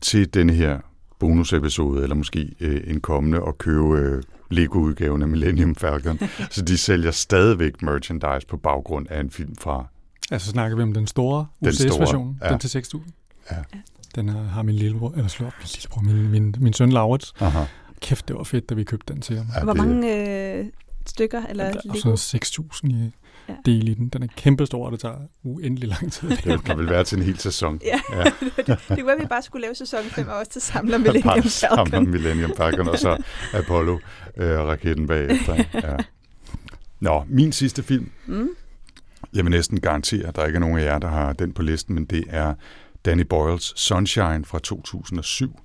til den her bonusepisode, eller måske en kommende, og købe Lego-udgaven af Millennium Falcon. Så de sælger stadigvæk merchandise på baggrund af en film fra... Altså snakker vi om den store UCS-version, den til 6.000. Ja. Den har min lillebror, eller slår op, min søn Laurits. Aha. Kæft, det var fedt, da vi købte den til ham. Ja, hvor mange stykker? Eller Lego? Sådan 6.000 i del i den. Den er kæmpestor, og det tager uendelig lang tid. Det kan vel være til en hel sæson. Ja. Det var, vi bare skulle lave sæson 5 og også til samler Millennium Falcon. Samler Millennium Falcon og så Apollo-raketten bagefter. Ja. Nå, min sidste film. Mm. Jeg vil næsten garantere, at der ikke er nogen af jer, der har den på listen, men det er Danny Boyles Sunshine fra 2007,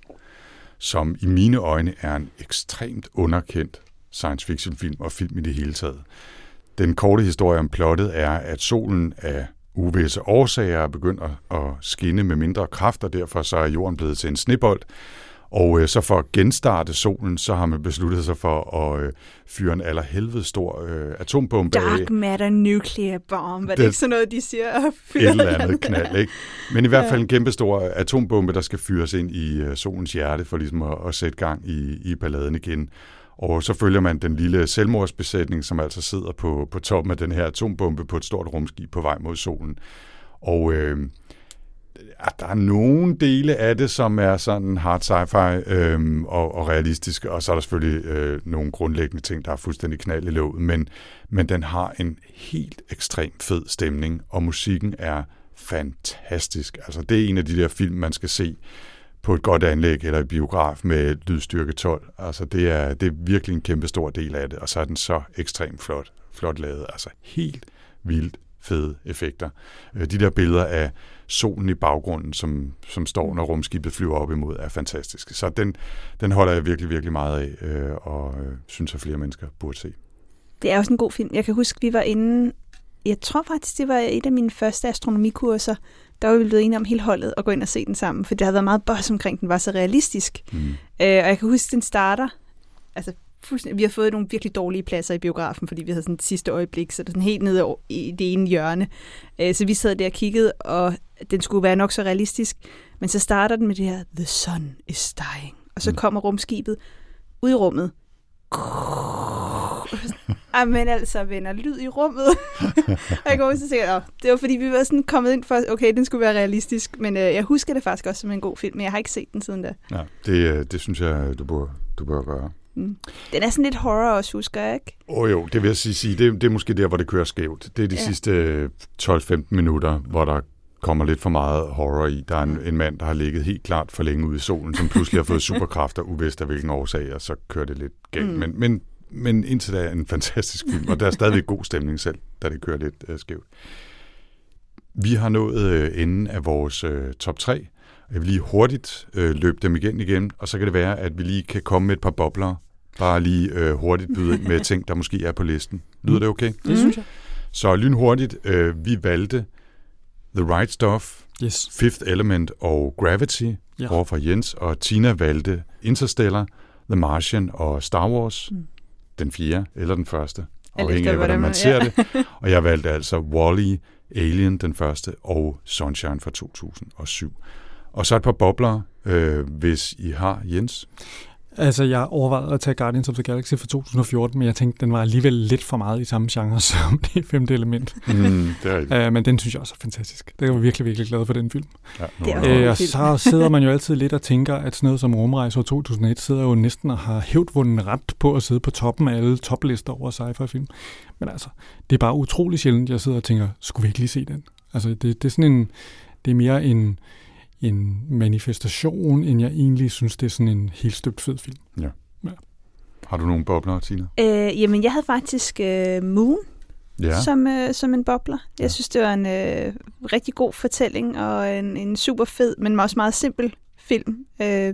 som i mine øjne er en ekstremt underkendt science fiction film og film i det hele taget. Den korte historie om plottet er, at solen af uvisse årsager er begyndt at skinne med mindre kraft, og derfor så er jorden blevet til en snebold. Og så for at genstarte solen, så har man besluttet sig for at fyre en allerhelvede stor atombombe. Dark matter nuclear bomb, var det ikke sådan noget, de siger? Et eller andet knald, ikke? Men i hvert fald en kæmpe stor atombombe, der skal fyres ind i solens hjerte, for ligesom at sætte gang i balladen igen. Og så følger man den lille selvmordsbesætning, som altså sidder på toppen af den her atombombe på et stort rumskib på vej mod solen. Og der er nogle dele af det, som er sådan hard sci-fi og realistiske, og så er der selvfølgelig nogle grundlæggende ting, der er fuldstændig knald i låget, men den har en helt ekstremt fed stemning, og musikken er fantastisk. Altså det er en af de der film, man skal se på et godt anlæg eller i biograf med lydstyrke 12. Altså det er virkelig en kæmpe stor del af det, og så er den så ekstremt flot lavet. Altså helt vildt fede effekter. De der billeder af solen i baggrunden, som står, når rumskibet flyver op imod, er fantastiske. Så den holder jeg virkelig, virkelig meget af, og synes, at flere mennesker burde se. Det er også en god film. Jeg kan huske, vi var inde... Jeg tror faktisk, det var et af mine første astronomikurser, der var vi blevet enige om hele holdet at gå ind og se den sammen, for det havde været meget buzz omkring, den var så realistisk. Mm. Og jeg kan huske, den starter... Altså, vi har fået nogle virkelig dårlige pladser i biografen, fordi vi havde sådan et sidste øjeblik, så det er sådan helt nede i det ene hjørne. Så vi sad der og kiggede, og den skulle være nok så realistisk. Men så starter den med det her, the sun is dying. Og så kommer rumskibet, ude i rummet. Jamen altså, venner, lyd i rummet. Og jeg går ud til sikkert, det var fordi, vi var sådan kommet ind for, okay, den skulle være realistisk, men jeg husker det faktisk også som en god film, men jeg har ikke set den siden da. Ja, det synes jeg, du bør gøre. Mm. Den er sådan lidt horror også, husker jeg, ikke? Jo, det vil jeg sige, det er måske der, hvor det kører skævt. Det er de sidste 12-15 minutter, hvor der kommer lidt for meget horror i. Der er en mand, der har ligget helt klart for længe ude i solen, som pludselig har fået superkræfter, uvidst af hvilken årsag, og så kører det lidt galt. Mm. Men indtil da er en fantastisk film, og der er stadigvæk god stemning selv, da det kører lidt skævt. Vi har nået enden af vores top 3. Jeg vil lige hurtigt løbe dem igen, og så kan det være, at vi lige kan komme med et par bobler, bare lige hurtigt byde med ting, der måske er på listen. Lyder det okay? Det synes jeg. Så lynhurtigt, vi valgte The Right Stuff, yes. Fifth Element og Gravity overfor Jens, og Tina valgte Interstellar, The Martian og Star Wars, den fjerde eller den første, afhængig af, hvordan man ser det. Og jeg valgte altså Wall-E, Alien den første og Sunshine fra 2007. Og så et par bobler, hvis I har, Jens. Altså, jeg overvejede at tage Guardians of the Galaxy fra 2014, men jeg tænkte, den var alligevel lidt for meget i samme genre som det femte element. Men den synes jeg også er fantastisk. Det var virkelig, virkelig glad for den film. Ja, og så sidder man jo altid lidt og tænker, at sådan noget som Rumrejse år 2001 sidder jo næsten og har hævdvunden ret på at sidde på toppen af alle toplister over sci-fi-film. Men altså, det er bare utrolig sjældent, jeg sidder og tænker, skulle vi ikke lige se den? Altså, det er sådan en... Det er mere en manifestation, end jeg egentlig synes, det er sådan en helt støbt fed film. Ja. Ja. Har du nogle bobler, Tina? Jamen, jeg havde faktisk Moon som en bobler. Jeg synes, det var en rigtig god fortælling, og en super fed, men også meget simpel film,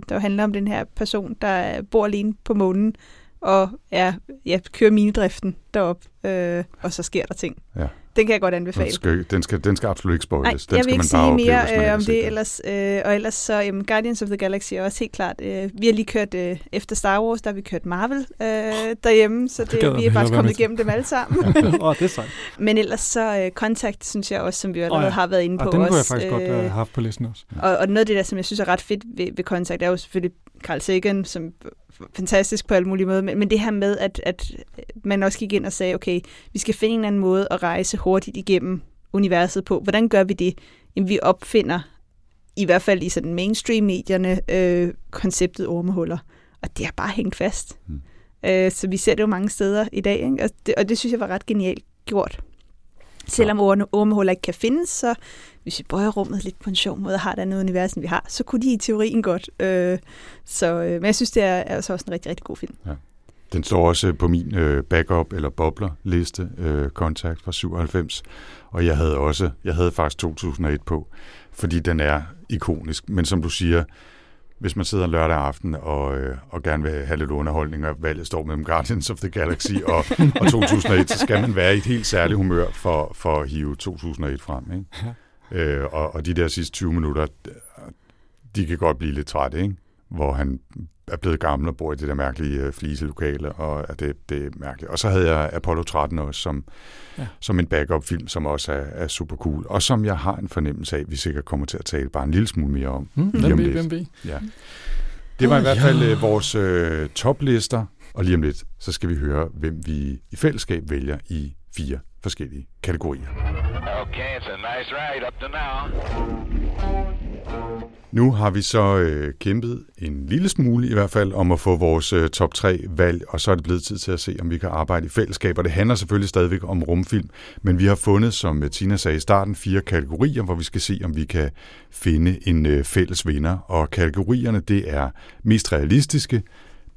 der handler om den her person, der bor alene på månen, og kører minedriften deroppe, og så sker der ting. Ja. Den kan jeg godt anbefale. Den skal absolut ikke spoiles. Nej, jeg vil ikke sige mere om det. Ellers så Guardians of the Galaxy er også helt klart. Vi har lige kørt efter Star Wars, der har vi kørt Marvel derhjemme, så vi er faktisk kommet igennem dem alle sammen. Det er sejt. Men ellers så Contact, synes jeg også, som vi allerede har været inde på. Og den kunne jeg faktisk godt have haft på listen også. Og noget af det der, som jeg synes er ret fedt ved Contact, er jo selvfølgelig Carl Sagan, som fantastisk på alle mulige måder, men det her med, at man også gik ind og sagde, okay, vi skal finde en eller anden måde at rejse hurtigt igennem universet på. Hvordan gør vi det? Jamen, vi opfinder, i hvert fald i sådan mainstream-medierne, konceptet ormehuller, og det har bare hængt fast. Så vi ser det jo mange steder i dag, ikke? Og det synes jeg var ret genialt gjort. Selvom ormehuller ikke kan findes, så hvis vi bøjer rummet lidt på en sjov måde og har et andet univers, vi har, så kunne de i teorien godt. Men jeg synes, det er altså også en rigtig, rigtig god film. Ja. Den står også på min backup- eller bobler-liste, Kontakt fra 97, og jeg havde faktisk 2001 på, fordi den er ikonisk. Men som du siger, hvis man sidder lørdag aften og gerne vil have lidt underholdning, og valget står mellem Guardians of the Galaxy og 2001, så skal man være i et helt særligt humør for at hive 2001 frem. Ikke? Ja. Og de der sidste 20 minutter, de kan godt blive lidt trætte, ikke? Hvor han er blevet gammel og bor i det der mærkelige fliselokale, og det er mærkeligt. Og så havde jeg Apollo 13 også som en backup-film, som også er super cool, og som jeg har en fornemmelse af, at vi sikkert kommer til at tale bare en lille smule mere om. Ja. Det var i hvert fald vores toplister, og lige om lidt, så skal vi høre, hvem vi i fællesskab vælger i 4 forskellige kategorier. Okay, it's a nice ride up to now. Nu har vi så kæmpet en lille smule i hvert fald om at få vores top 3 valg, og så er det blevet tid til at se, om vi kan arbejde i fællesskab, og det handler selvfølgelig stadigvæk om rumfilm, men vi har fundet, som Tina sagde i starten, 4 kategorier, hvor vi skal se, om vi kan finde en fælles vinder, og kategorierne det er mest realistiske,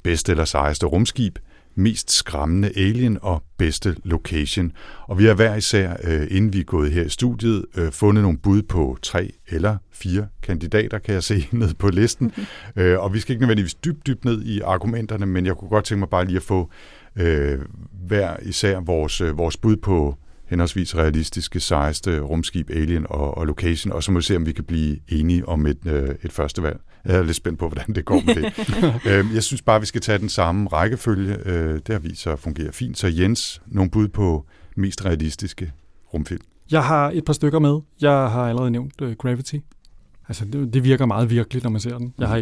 bedste eller sejeste rumskib, mest skræmmende alien og bedste location. Og vi har hver især, inden vi er gået her i studiet, fundet nogle bud på 3 eller 4 kandidater, kan jeg se ned på listen. Og vi skal ikke nødvendigvis dybt ned i argumenterne, men jeg kunne godt tænke mig bare lige at få hver især vores bud på henholdsvis realistiske, sejeste rumskib, alien og location, og så må vi se, om vi kan blive enige om et første valg. Jeg er lidt spændt på, hvordan det går med det. Jeg synes bare, vi skal tage den samme rækkefølge. Det har vist sig at fungere fint. Så Jens, nogle bud på mest realistiske rumfilm? Jeg har et par stykker med. Jeg har allerede nævnt Gravity. Altså, det virker meget virkeligt, når man ser den. Jeg har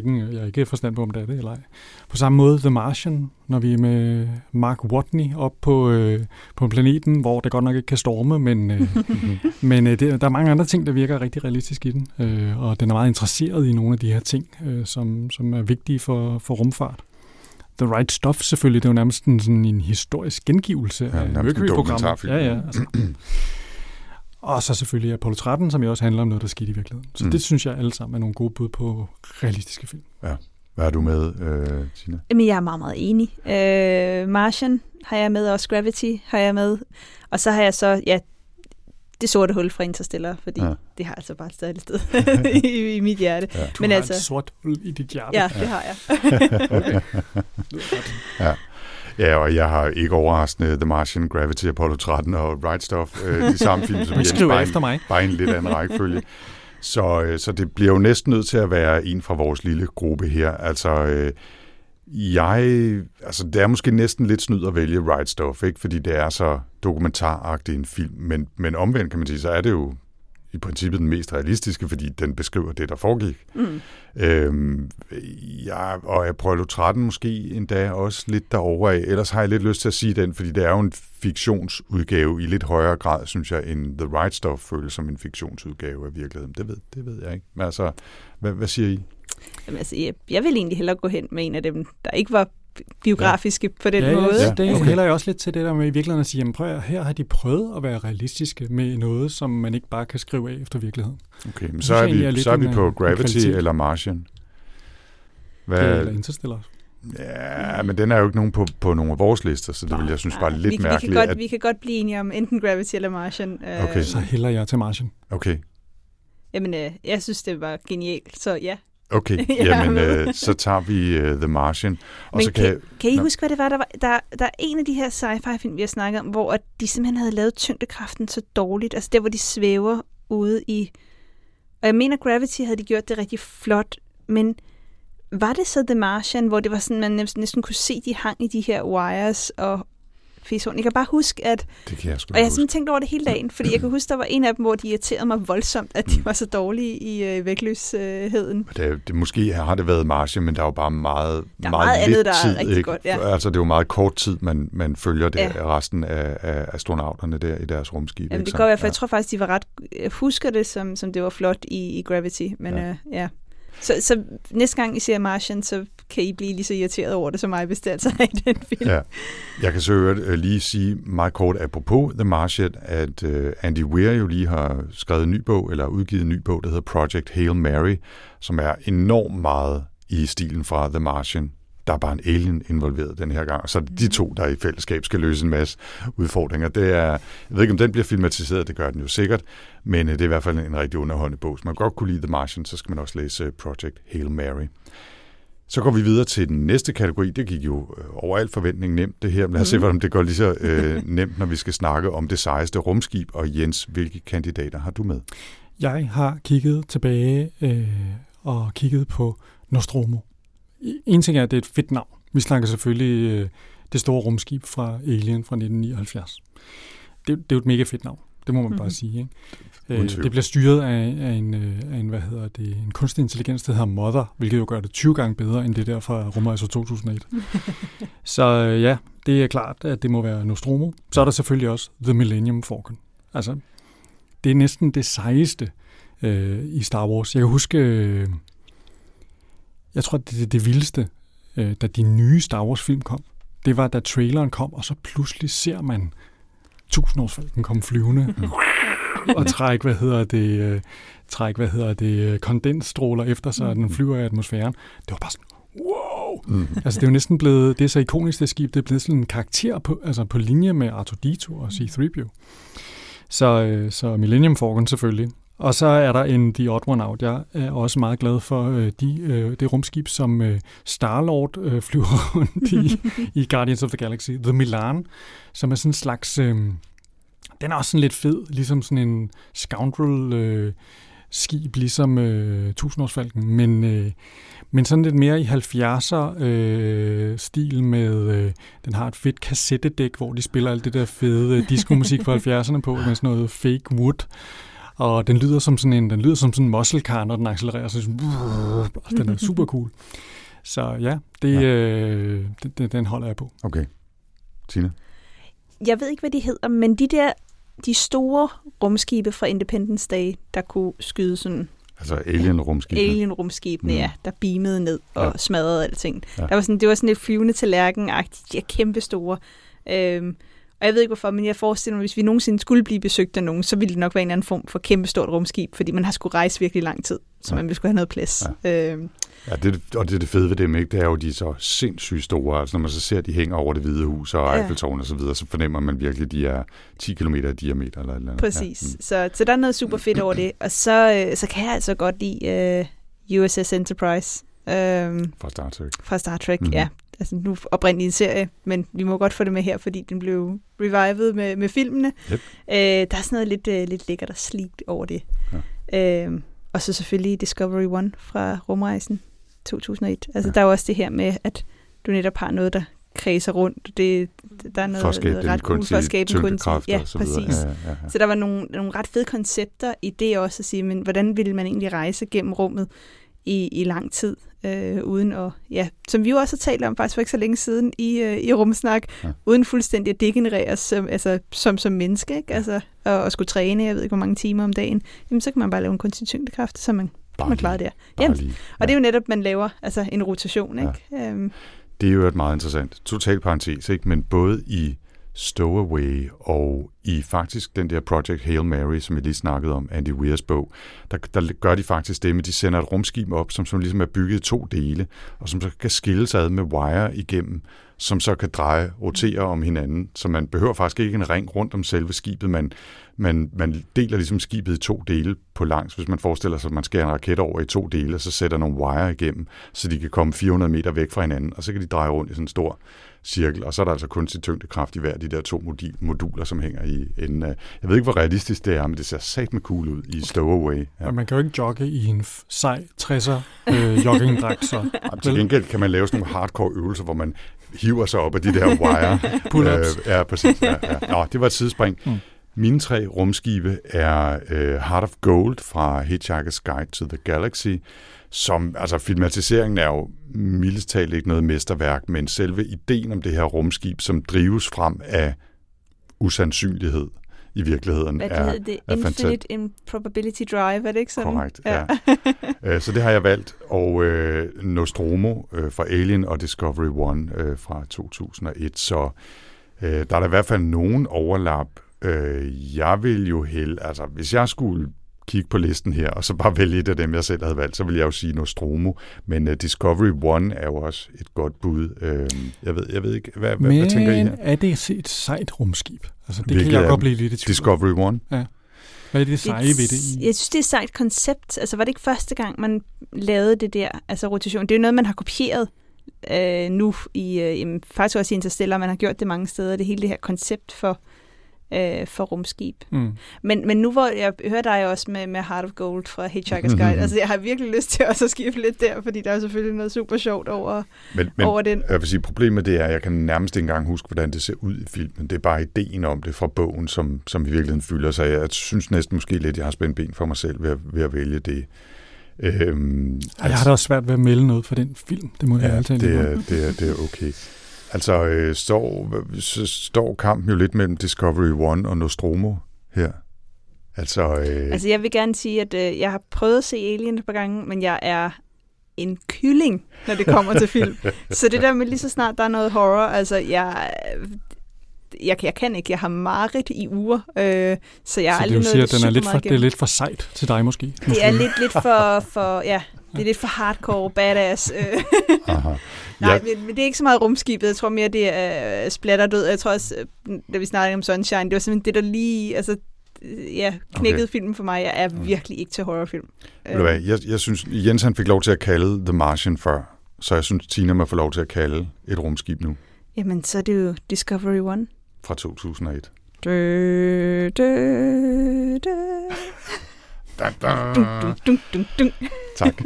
ikke forstand på, om det er det eller ej. På samme måde The Martian, når vi er med Mark Watney op på planeten, hvor det godt nok ikke kan storme, men der er mange andre ting, der virker rigtig realistisk i den. Og den er meget interesseret i nogle af de her ting, som er vigtige for rumfart. The Right Stuff selvfølgelig, det er jo nærmest sådan en historisk gengivelse af Mercury-programmet. Ja, altså. Og så selvfølgelig Apollo 13, som jo også handler om noget, der skete i virkeligheden. Så det synes jeg alle sammen er nogle gode bud på realistiske film. Ja. Hvad er du med, Tina? Jamen, jeg er meget, meget enig. Martian har jeg med, og også Gravity har jeg med. Og så har jeg det sorte hul fra Interstellar, fordi det har altså bare et særligt sted i mit hjerte. Ja. Du men har altså et sort hul i dit hjerte. Ja, det har jeg. Okay. Ja. Ja, og jeg har ikke overraskende The Martian, Gravity, Apollo 13 og Right Stuff, de samme film, som Jens, bare en lidt anden rækkefølge. Så det bliver jo næsten nødt til at være en fra vores lille gruppe her. Altså, det er måske næsten lidt snyd at vælge Right Stuff, ikke? Fordi det er så dokumentaragtig en film, men omvendt kan man sige, så er det jo i princippet den mest realistiske, fordi den beskriver det, der foregik. Mm. Og Apollo 13 måske endda også lidt derovre af. Ellers har jeg lidt lyst til at sige den, fordi det er jo en fiktionsudgave i lidt højere grad, synes jeg, end The Right Stuff føles som en fiktionsudgave af virkeligheden. Det ved jeg ikke. Men altså, hvad siger I? Jamen, altså, jeg vil egentlig hellere gå hen med en af dem, der ikke var biografiske på den måde. Ja, det hælder jeg også lidt til det der med i virkeligheden at sige, jamen prøv at, her har de prøvet at være realistiske med noget, som man ikke bare kan skrive af efter virkeligheden. Okay, men så er vi på Gravity eller Martian. Eller Interstellar. Ja, men den er jo ikke nogen på nogle af vores lister, så det vil jeg synes bare lidt mærkeligt. Vi kan godt blive enige om enten Gravity eller Martian. Okay. Så hælder jeg til Martian. Okay. Jamen, jeg synes, det var genialt, så ja. Okay, jamen så tager vi The Martian. Og men så kan I huske, hvad det var? Der er en af de her sci-fi-film, vi har snakket om, hvor de simpelthen havde lavet tyngdekraften så dårligt. Altså der, hvor de svæver ude i. Og jeg mener, Gravity havde de gjort det rigtig flot, men var det så The Martian, hvor det var sådan, man næsten kunne se, de hang i de her wires og fishorn. Jeg kan bare huske, at det kan jeg sgu og jeg har sådan tænkt over det hele dagen, fordi jeg kan huske, der var en af dem, hvor de irriterede mig voldsomt, at de var så dårlige i vægtløsheden. Måske har det været Martian, men der er jo bare meget lidt andet, der er tid. Rigtig godt, ja. Altså, det er jo meget kort tid, man følger det resten af astronauterne der i deres rumskib. Jamen, det går i hvert fald. Jeg tror faktisk, de var ret. Jeg husker det, som det var flot i Gravity, men ja. Så næste gang I ser Martian, så kan I blive lige så irriteret over det som mig, hvis det altså er i den film. Ja. Jeg kan så lige sige meget kort apropos The Martian, at Andy Weir jo lige har skrevet en ny bog, eller udgivet en ny bog, der hedder Project Hail Mary, som er enormt meget i stilen fra The Martian. Der er bare en alien involveret den her gang, så de to, der i fællesskab skal løse en masse udfordringer. Det er, jeg ved ikke, om den bliver filmatiseret, det gør den jo sikkert, men det er i hvert fald en rigtig underholdende bog. Hvis man godt kunne lide The Martian, så skal man også læse Project Hail Mary. Så går vi videre til den næste kategori. Det gik jo overalt forventning nemt, det her. Men lad os se, hvordan det går lige så nemt, når vi skal snakke om det sejeste rumskib. Og Jens, hvilke kandidater har du med? Jeg har kigget tilbage og kigget på Nostromo. En ting er, at det er et fedt navn. Vi snakker selvfølgelig det store rumskib fra Alien fra 1979. Det er jo et mega fedt navn. Det må man bare sige. Ikke? Det bliver styret af en en kunstig intelligens, der hedder Mother, hvilket jo gør det 20 gange bedre end det der fra rumrejser 2001. Så ja, det er klart, at det må være Nostromo. Så er der selvfølgelig også The Millennium Falcon. Altså, det er næsten det sejeste i Star Wars. Jeg kan huske. Jeg tror, det er det vildeste, da de nye Star Wars-film kom. Det var, da traileren kom, og så pludselig ser man 1000-årsfalken komme flyvende og trække, kondensstråler efter sig, og den flyver i atmosfæren. Det var bare sådan, wow! Altså, det er jo næsten blevet, det er så ikonisk, det skib, det er blevet sådan en karakter på, altså på linje med R2-D2 og C-3PO. Så Millennium Falcon selvfølgelig. Og så er der en The Odd One Out. Jeg er også meget glad for det rumskib, som Star-Lord flyver rundt i Guardians of the Galaxy. The Milan, som er sådan en slags. Den er også sådan lidt fed, ligesom sådan en scoundrel-skib, ligesom Tusindårsfalken. Men sådan lidt mere i 70'er-stil med. Den har et fedt kassettedæk, hvor de spiller alt det der fede disco-musik fra 70'erne på, med sådan noget fake wood. Og den lyder som sådan en, den lyder som sådan en muscle car, når den accelererer, så den er super cool. Så ja, den holder jeg på. Okay. Tina? Jeg ved ikke, hvad de hedder, men de store rumskibe fra Independence Day, der kunne skyde sådan... Altså alien-rumskibene. Alien-rumskibene, ja, der beamede ned og smadrede alting. Ja. Det var sådan lidt flyvende tallerken-agtigt. De er kæmpe store. Og jeg ved ikke hvorfor, men jeg forestiller mig, hvis vi nogensinde skulle blive besøgt af nogen, så ville det nok være en anden form for kæmpestort rumskib, fordi man har skulle rejse virkelig lang tid, så man ville skulle have noget plads. Ja, og det er det fede ved dem, ikke? Det er jo, de så sindssygt store. Altså, når man så ser, de hænger over Det Hvide Hus og Eiffeltårnet og så videre, så fornemmer man virkelig, de er 10 km i diameter eller et eller andet. Præcis. Ja. Så der er noget super fedt over det. Og så kan jeg altså godt lide USS Enterprise. Fra Star Trek. Fra Star Trek, ja. Altså nu oprindelig en serie, men vi må godt få det med her, fordi den blev revivet med filmene. Yep. Der er sådan noget lidt lækkert og sleekt over det. Ja. Og så selvfølgelig Discovery One fra rumrejsen 2001. Altså der er også det her med, at du netop har noget, der kredser rundt. Der er noget ret cool for at skabe en kunstig. Ja, præcis. Ja. Så der var nogle ret fede koncepter i det også at sige, men hvordan ville man egentlig rejse gennem rummet i lang tid? Uden at, som vi jo også har talt om faktisk for ikke så længe siden i Rumsnak, uden fuldstændig at degenereres som menneske, ikke? Altså, og skulle træne, jeg ved ikke hvor mange timer om dagen, jamen, så kan man bare lave en kunstig tyngdekraft, så man klarer det. Jamen, og det er jo netop, man laver altså en rotation. Ikke? Ja. Det er jo et meget interessant. Total parentes, ikke? Men både i Stowaway og i faktisk den der Project Hail Mary, som jeg lige snakkede om, Andy Weirs bog, der gør de faktisk det, men de sender et rumskib op, som ligesom er bygget i to dele, og som så kan skilles ad med wire igennem, som så kan dreje, rotere om hinanden, så man behøver faktisk ikke en ring rundt om selve skibet, man deler ligesom skibet i to dele på langs, hvis man forestiller sig, at man skærer en raket over i to dele, og så sætter nogle wire igennem, så de kan komme 400 meter væk fra hinanden, og så kan de dreje rundt i sådan en stor cirkel, og så er der altså kunstig tyngdekraft i hver af de der to moduler, som hænger i enden af. Jeg ved ikke, hvor realistisk det er, men det ser satme cool ud i Stowaway. Ja. Man kan jo ikke jogge i en sej 60'er joggingdragt. Til gengæld kan man lave sådan nogle hardcore øvelser, hvor man hiver sig op af de der wire. Pull-ups. Ja, præcis. Ja. Nå, det var et sidespring. Mine tre rumskibe er Heart of Gold fra Hitchhiker's Guide to the Galaxy, som, altså filmatiseringen er jo mildest talt ikke noget mesterværk, men selve ideen om det her rumskib, som drives frem af usandsynlighed i virkeligheden, er Infinite Improbability Drive, er det ikke sådan? Korrekt, ja. Så det har jeg valgt, og Nostromo fra Alien og Discovery One fra 2001, så der er der i hvert fald nogen overlap. Jeg vil jo hvis jeg skulle kigge på listen her, og så bare vælge et af dem, jeg selv havde valgt, så ville jeg jo sige Nostromo, men Discovery One er jo også et godt bud. Jeg ved ikke, hvad tænker I her? Men er det et sejt rumskib? Altså, det hvilket kan jeg godt blive lidt i tvivl. Discovery One? Ja. Hvad er det seje ved det i? Jeg synes, det er et sejt koncept. Altså, var det ikke første gang, man lavede det der, altså rotation? Det er jo noget, man har kopieret nu, faktisk også i Interstellar, man har gjort det mange steder, det hele det her koncept for rumskib. Men nu hvor jeg hører dig også med Heart of Gold fra Hitchhiker's Guide, altså jeg har virkelig lyst til også at skifte lidt der, fordi der er selvfølgelig noget super sjovt over den. Jeg vil sige, problemet det er, at jeg kan nærmest ikke engang huske, hvordan det ser ud i filmen. Det er bare ideen om det fra bogen, som i virkeligheden fylder sig. Jeg synes næsten måske lidt, jeg har spændt ben for mig selv ved at vælge det. Jeg har da også svært ved at melde noget for den film. Det må jeg altid det er okay. Altså, står kampen jo lidt mellem Discovery One og Nostromo her? Altså, jeg vil gerne sige, at jeg har prøvet at se Alien et par gange, men jeg er en kylling, når det kommer til film. Så det der med lige så snart, der er noget horror, altså, jeg kan ikke. Jeg har mareridt i uger, så jeg har aldrig noget. Så det vil sige, at det er lidt for sejt til dig måske? Det er lidt for det er lidt for hardcore, badass. Aha. Nej, men det er ikke så meget rumskibet. Jeg tror mere, det er splatterdød. Jeg tror også, da vi snakkede om Sunshine, det var simpelthen det, der lige knækkede filmen for mig. Jeg er virkelig ikke til horrorfilm. Jeg synes, Jens han fik lov til at kalde The Martian før, så jeg synes, Tina må få lov til at kalde et rumskib nu. Jamen, så er det jo Discovery One. Fra 2001. Da, da. Dun, dun, dun, dun, dun. Tak.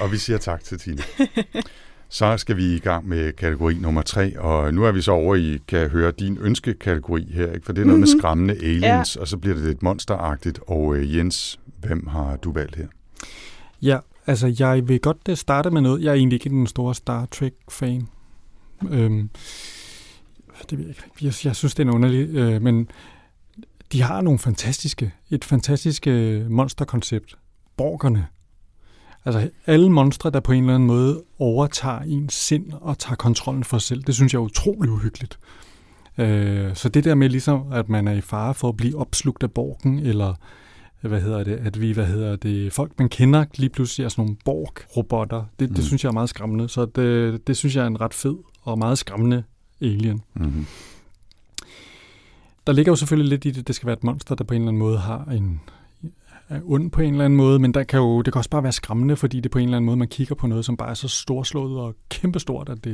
Og vi siger tak til Tina. Så skal vi i gang med kategori nummer 3, og nu er vi så over i, kan høre, din ønskekategori her, ikke? For det er noget med skræmmende aliens, og så bliver det lidt monsteragtigt. Og Jens, hvem har du valgt her? Ja, altså jeg vil godt starte med noget. Jeg er egentlig ikke den store Star Trek-fan. Det ved jeg ikke. Jeg synes, det er en underlig, men de har nogle fantastiske monsterkoncept. Borgerne. Altså alle monstre, der på en eller anden måde overtager ens sind og tager kontrollen for sig selv, det synes jeg er utrolig uhyggeligt. Så det der med ligesom, at man er i fare for at blive opslugt af borgen, eller folk man kender lige pludselig er sådan nogle borg-robotter, det synes jeg er meget skræmmende. Så det synes jeg er en ret fed og meget skræmmende alien. Mm-hmm. Der ligger jo selvfølgelig lidt i det, det skal være et monster, der på en eller anden måde har en er ond på en eller anden måde, men det kan også bare være skræmmende, fordi det på en eller anden måde, man kigger på noget, som bare er så storslået og kæmpestort, at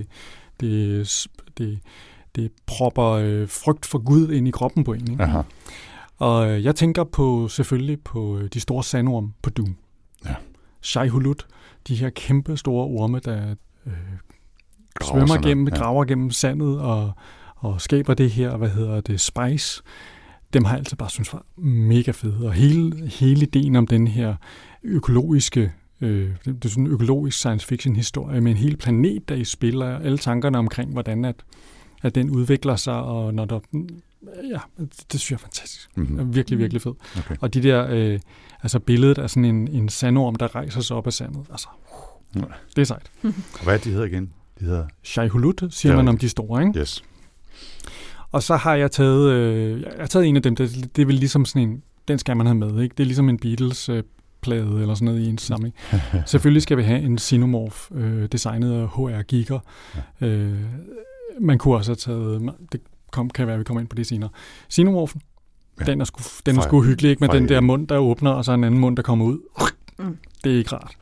det propper frygt for Gud ind i kroppen på en. Ikke? Aha. Og jeg tænker på selvfølgelig på de store sandorm på Doom. Ja. Shai-hulud, de her kæmpe store orme, der svømmer gennem, graver gennem sandet og skaber det her, spice. Dem har jeg altid bare synes var mega fede. Og hele ideen om den her økologiske, det er sådan en økologisk science fiction historie, med en hel planet, der i spil, og alle tankerne omkring, hvordan at den udvikler sig, og når der... Ja, det synes jeg er fantastisk. Mm-hmm. Virkelig, virkelig fed. Okay. Og de der, billedet af sådan en sandorm, der rejser sig op af sandet. Altså, det er sejt. Mm-hmm. Og hvad de hedder igen? De hedder... Shai-hulud, siger man om de store, ikke? Yes. Og så har jeg taget, en af dem, det er vel ligesom sådan en, den skal man have med, ikke? Det er ligesom en Beatles-plade eller sådan noget i en samling. Selvfølgelig skal vi have en Xenomorph, designet af HR Giger. Ja. Man kunne også have taget, kan være, vi kommer ind på det senere. Xenomorphen, ja. Den er sgu hyggelig, ikke? Med den der mund, der åbner, og så en anden mund, der kommer ud. Det er ikke rart.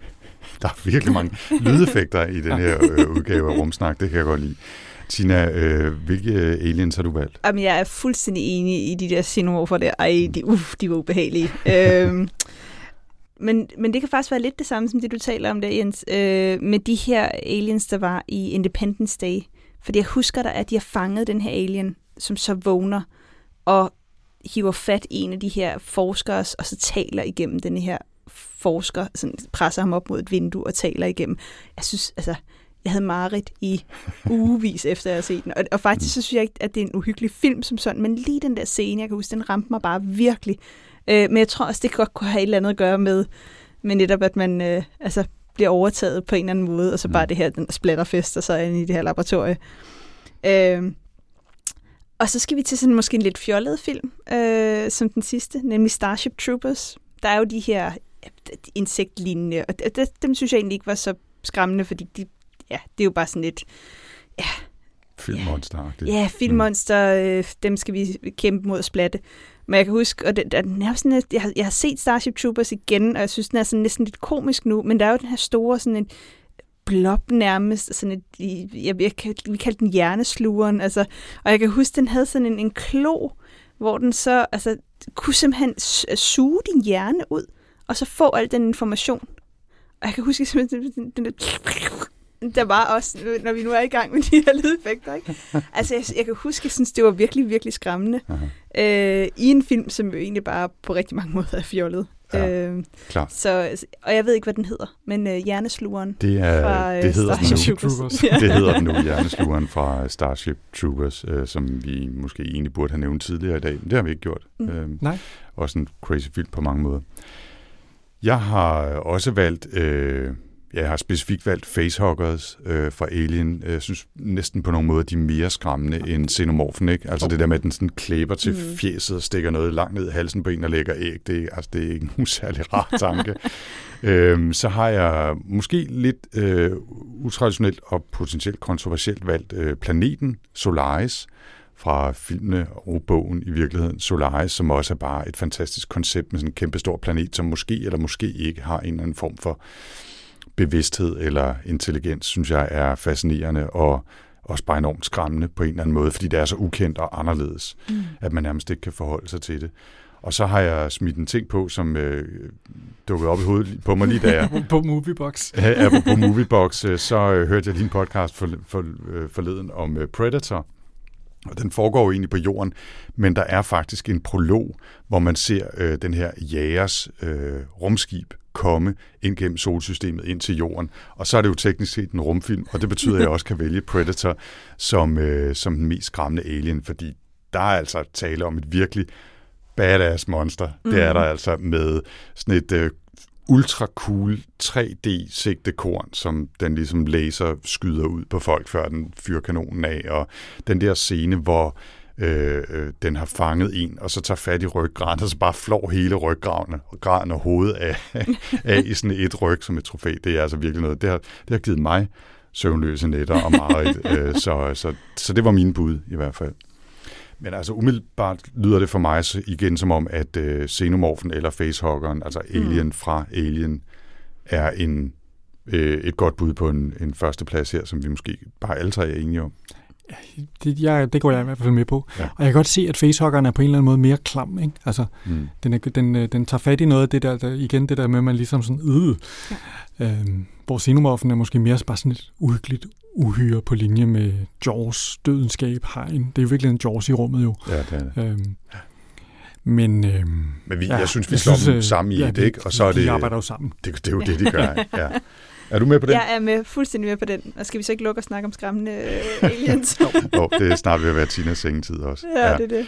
Der er virkelig mange lydeffekter i den her udgave af Rumsnak, det kan jeg godt lide. Tina, hvilke aliens har du valgt? Jamen, jeg er fuldstændig enig i de der xenomorfer der. Ej, de var ubehagelige. Men det kan faktisk være lidt det samme, som det du taler om der, Jens, med de her aliens, der var i Independence Day. Fordi jeg husker der, at de har fanget den her alien, som så vågner og hiver fat i en af de her forskere, og så taler igennem den her forsker, sådan presser ham op mod et vindue og taler igennem. Jeg synes, altså... Jeg havde mareridt i ugevis efter at have set den. Og faktisk så synes jeg ikke, at det er en uhyggelig film som sådan, men lige den der scene, jeg kan huske, den ramte mig bare virkelig. Men jeg tror også, det godt kunne have et eller andet at gøre med netop, at man bliver overtaget på en eller anden måde, og så bare det her, den splatterfest, og så inde i det her laboratorie. Og så skal vi til sådan måske en lidt fjollet film, som den sidste, nemlig Starship Troopers. Der er jo de her insektlignende, og dem synes jeg egentlig ikke var så skræmmende, fordi det er jo bare sådan lidt... Ja, filmmonsteragtigt. Ja, filmmonster, dem skal vi kæmpe mod at splatte. Men jeg kan huske, og den er sådan, at jeg har set Starship Troopers igen, og jeg synes, den er sådan næsten lidt komisk nu, men der er jo den her store sådan en blob nærmest, sådan et, vi kaldte den hjerneslugeren, altså, og jeg kan huske, den havde sådan en klo, hvor den så kunne simpelthen suge din hjerne ud, og så få al den information. Og jeg kan huske simpelthen den der... Der var også, når vi nu er i gang med de her lydeffekter, ikke? Altså, jeg kan huske, jeg synes, det var virkelig, virkelig skræmmende. I en film, som jo egentlig bare på rigtig mange måder er fjollet. Ja, og jeg ved ikke, hvad den hedder, men Hjerneslugeren fra Starship Troopers. Det hedder den nu, Hjerneslugeren fra Starship Troopers, som vi måske egentlig burde have nævnt tidligere i dag, men det har vi ikke gjort. Nej. Også en crazy film på mange måder. Jeg har også valgt... Jeg har specifikt valgt facehuggers fra Alien. Jeg synes næsten på nogen måde, de er mere skræmmende end xenomorfen, ikke? Altså det der med, at den sådan klæber til fjeset og stikker noget langt ned i halsen på en og lægger æg. Det er ikke nogen særlig rar tanke. Så har jeg måske lidt utraditionelt og potentielt kontroversielt valgt planeten Solaris fra filmene og bogen i virkeligheden, Solaris, som også er bare et fantastisk koncept med sådan en kæmpestor planet, som måske eller måske ikke har en eller anden form for bevidsthed eller intelligens, synes jeg er fascinerende og også bare enormt skræmmende på en eller anden måde, fordi det er så ukendt og anderledes, at man nærmest ikke kan forholde sig til det. Og så har jeg smidt en ting på, som dukkede op i hovedet på mig lige da jeg... på Moviebox. Ja, på Moviebox. Så hørte jeg lige en podcast forleden om Predator. Og den foregår jo egentlig på jorden, men der er faktisk en prolog, hvor man ser den her jægers rumskib komme ind gennem solsystemet, ind til jorden. Og så er det jo teknisk set en rumfilm, og det betyder, at jeg også kan vælge Predator som den mest skræmmende alien, fordi der er altså tale om et virkelig badass monster. Mm. Det er der altså med sådan et ultra cool 3D-sigtekorn, som den ligesom laser skyder ud på folk, før den fyrer kanonen af. Og den der scene, hvor den har fanget en, og så tager fat i ryggraden, og så bare flår hele ryggraden og hovedet af i sådan et ryg som et trofæ. Det er altså virkelig noget. Det har givet mig søvnløse nætter og meget. Så det var mine bud i hvert fald. Men altså umiddelbart lyder det for mig igen som om, at Xenomorphen eller facehuggeren, altså Alien fra Alien, er et godt bud på en førsteplads her, som vi måske bare alle tre er enige om. Det går jeg i hvert fald med på. Ja. Og jeg kan godt se, at facehuggeren er på en eller anden måde mere klam, ikke? Altså, den tager fat i noget af det der, det der med, at man ligesom sådan hvor Xenomorphen er måske mere bare sådan et uhyggeligt uhyre på linje med Jaws, dødenskab, hegn. Det er jo virkelig en Jaws i rummet jo. Ja, det er det. Men jeg synes, vi slår dem sammen i det, ikke? Og så er det, de arbejder jo sammen. Det er jo det, de gør. Ja. Er du med på den? Jeg er med, fuldstændig med på den. Og skal vi så ikke lukke og snakke om skræmmende aliens? Nå, det er snart ved at være Tinas sengetid også. Ja, det er det.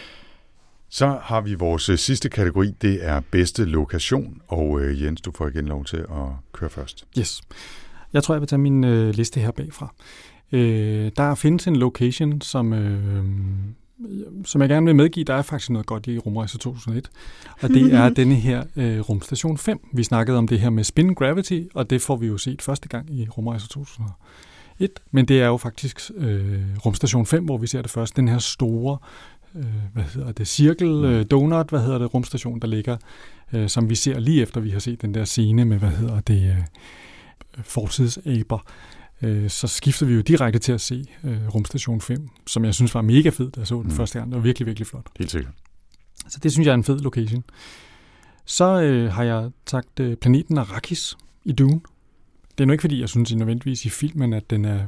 Så har vi vores sidste kategori, det er bedste lokation. Og Jens, du får igen lov til at køre først. Yes. Jeg tror, jeg vil tage min liste her bagfra. Der findes en location, som jeg gerne vil medgive, der er faktisk noget godt i Rumrejse 2001. Og det er denne her rumstation 5. Vi snakkede om det her med spin gravity, og det får vi jo set første gang i Rumrejse 2001. Men det er jo faktisk rumstation 5, hvor vi ser det først. Den her store, donut, rumstation, der ligger, som vi ser lige efter, vi har set den der scene med, fortidsaber, så skifter vi jo direkte til at se rumstation 5, som jeg synes var mega fed, da jeg så den første gang. Det var virkelig, virkelig flot. Helt sikkert. Så det synes jeg er en fed location. Så har jeg sagt planeten Arrakis i Dune. Det er nu ikke, fordi jeg synes nødvendigvis i filmen, at den er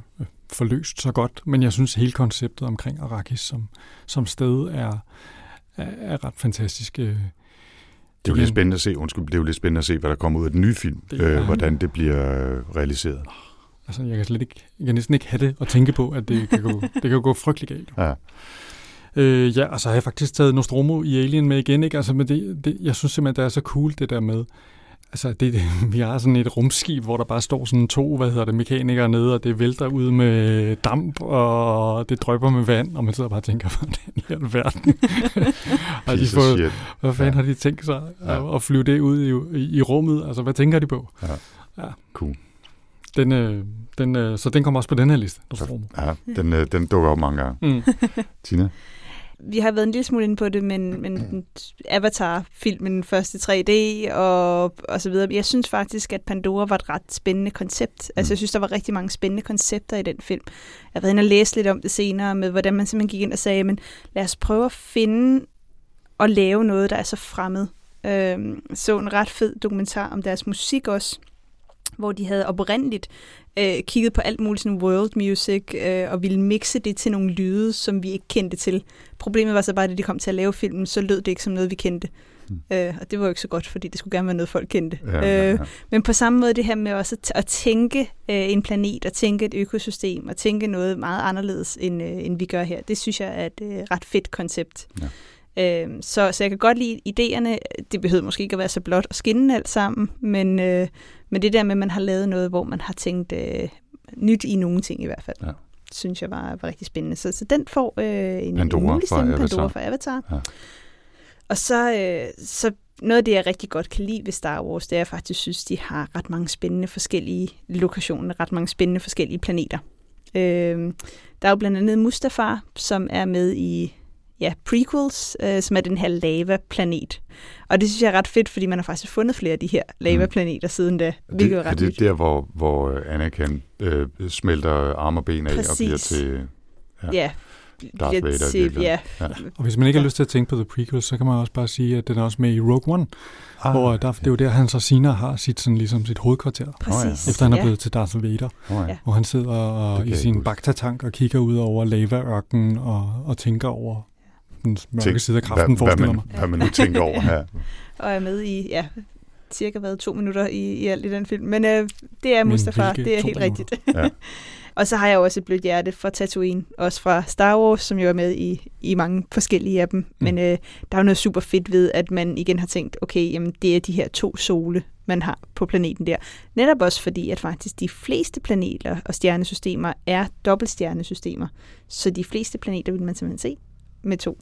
forløst så godt, men jeg synes hele konceptet omkring Arrakis som sted er ret fantastisk. Det er jo lidt spændende at se, hvad der kommer ud af den nye film, hvordan det bliver realiseret. Altså, jeg kan næsten ikke have det at tænke på, at det kan gå frygtelig galt. Ja. Og så har jeg faktisk taget Nostromo i Alien med igen, ikke? Altså, men jeg synes simpelthen, det er så cool, det der med, altså, vi har sådan et rumskib, hvor der bare står sådan to, mekanikere nede, og det vælter ud med damp, og det drypper med vand, og man sidder bare og tænker, hvordan i verden? Og de får, hvad fanden har de tænkt sig at flyve det ud i rummet? Altså, hvad tænker de på? Ja. Cool. Så den kommer også på den her liste. Den dukker op mange gange. Tina? Vi har været en lille smule inde på det, men Avatar-filmen, første 3D og så videre. Jeg synes faktisk, at Pandora var et ret spændende koncept. Altså, jeg synes, der var rigtig mange spændende koncepter i den film. Jeg har været inde og læse lidt om det senere, med hvordan man simpelthen gik ind og sagde, men lad os prøve at finde og lave noget, der er så fremmed. Så en ret fed dokumentar om deres musik også, hvor de havde oprindeligt kigget på alt muligt sådan world music, og ville mixe det til nogle lyde, som vi ikke kendte til. Problemet var så bare, at da de kom til at lave filmen, så lød det ikke som noget, vi kendte. Og det var jo ikke så godt, fordi det skulle gerne være noget, folk kendte. Men på samme måde det her med også at tænke en planet, og tænke et økosystem, og tænke noget meget anderledes, end vi gør her. Det synes jeg er et ret fedt koncept. Ja. Så jeg kan godt lide idéerne. Det behøver måske ikke at være så blot og skinnende alt sammen, men det der med, at man har lavet noget, hvor man har tænkt nyt i nogle ting i hvert fald, synes jeg var rigtig spændende. Så den får en mulig stemme, Pandora fra Avatar. Ja. Og så noget af det, jeg rigtig godt kan lide ved Star Wars, det er, at jeg faktisk synes, de har ret mange spændende forskellige lokationer, ret mange spændende forskellige planeter. Der er jo blandt andet Mustafar, som er med i... prequels, som er den her lavaplanet. Og det synes jeg er ret fedt, fordi man har faktisk fundet flere af de her lavaplaneter siden da. Det er der, hvor Anakin smelter arm og ben af og bliver til... Ja. Darth Vader. Ja. Og hvis man ikke har lyst til at tænke på The Prequels, så kan man også bare sige, at den er også med i Rogue One, hvor der, det er jo der, han så senere har sit hovedkvarter. Præcis. Efter han er blevet til Darth Vader, hvor han sidder og i sin baktatank og kigger ud over lavaørkenen og tænker over den mørke side af kraften, forestiller mig. Hvad man nu tænker over her. Og er med i, cirka 2 minutter i alt i den film. Men det er Mustafar, det er helt rigtigt. Ja. Og så har jeg også et blødt hjerte fra Tatooine, også fra Star Wars, som jo er med i mange forskellige af dem. Men der er jo noget super fedt ved, at man igen har tænkt, okay, jamen, det er de her 2 sole, man har på planeten der. Netop også fordi, at faktisk de fleste planeter og stjernesystemer er dobbeltstjernesystemer. Så de fleste planeter vil man simpelthen se med 2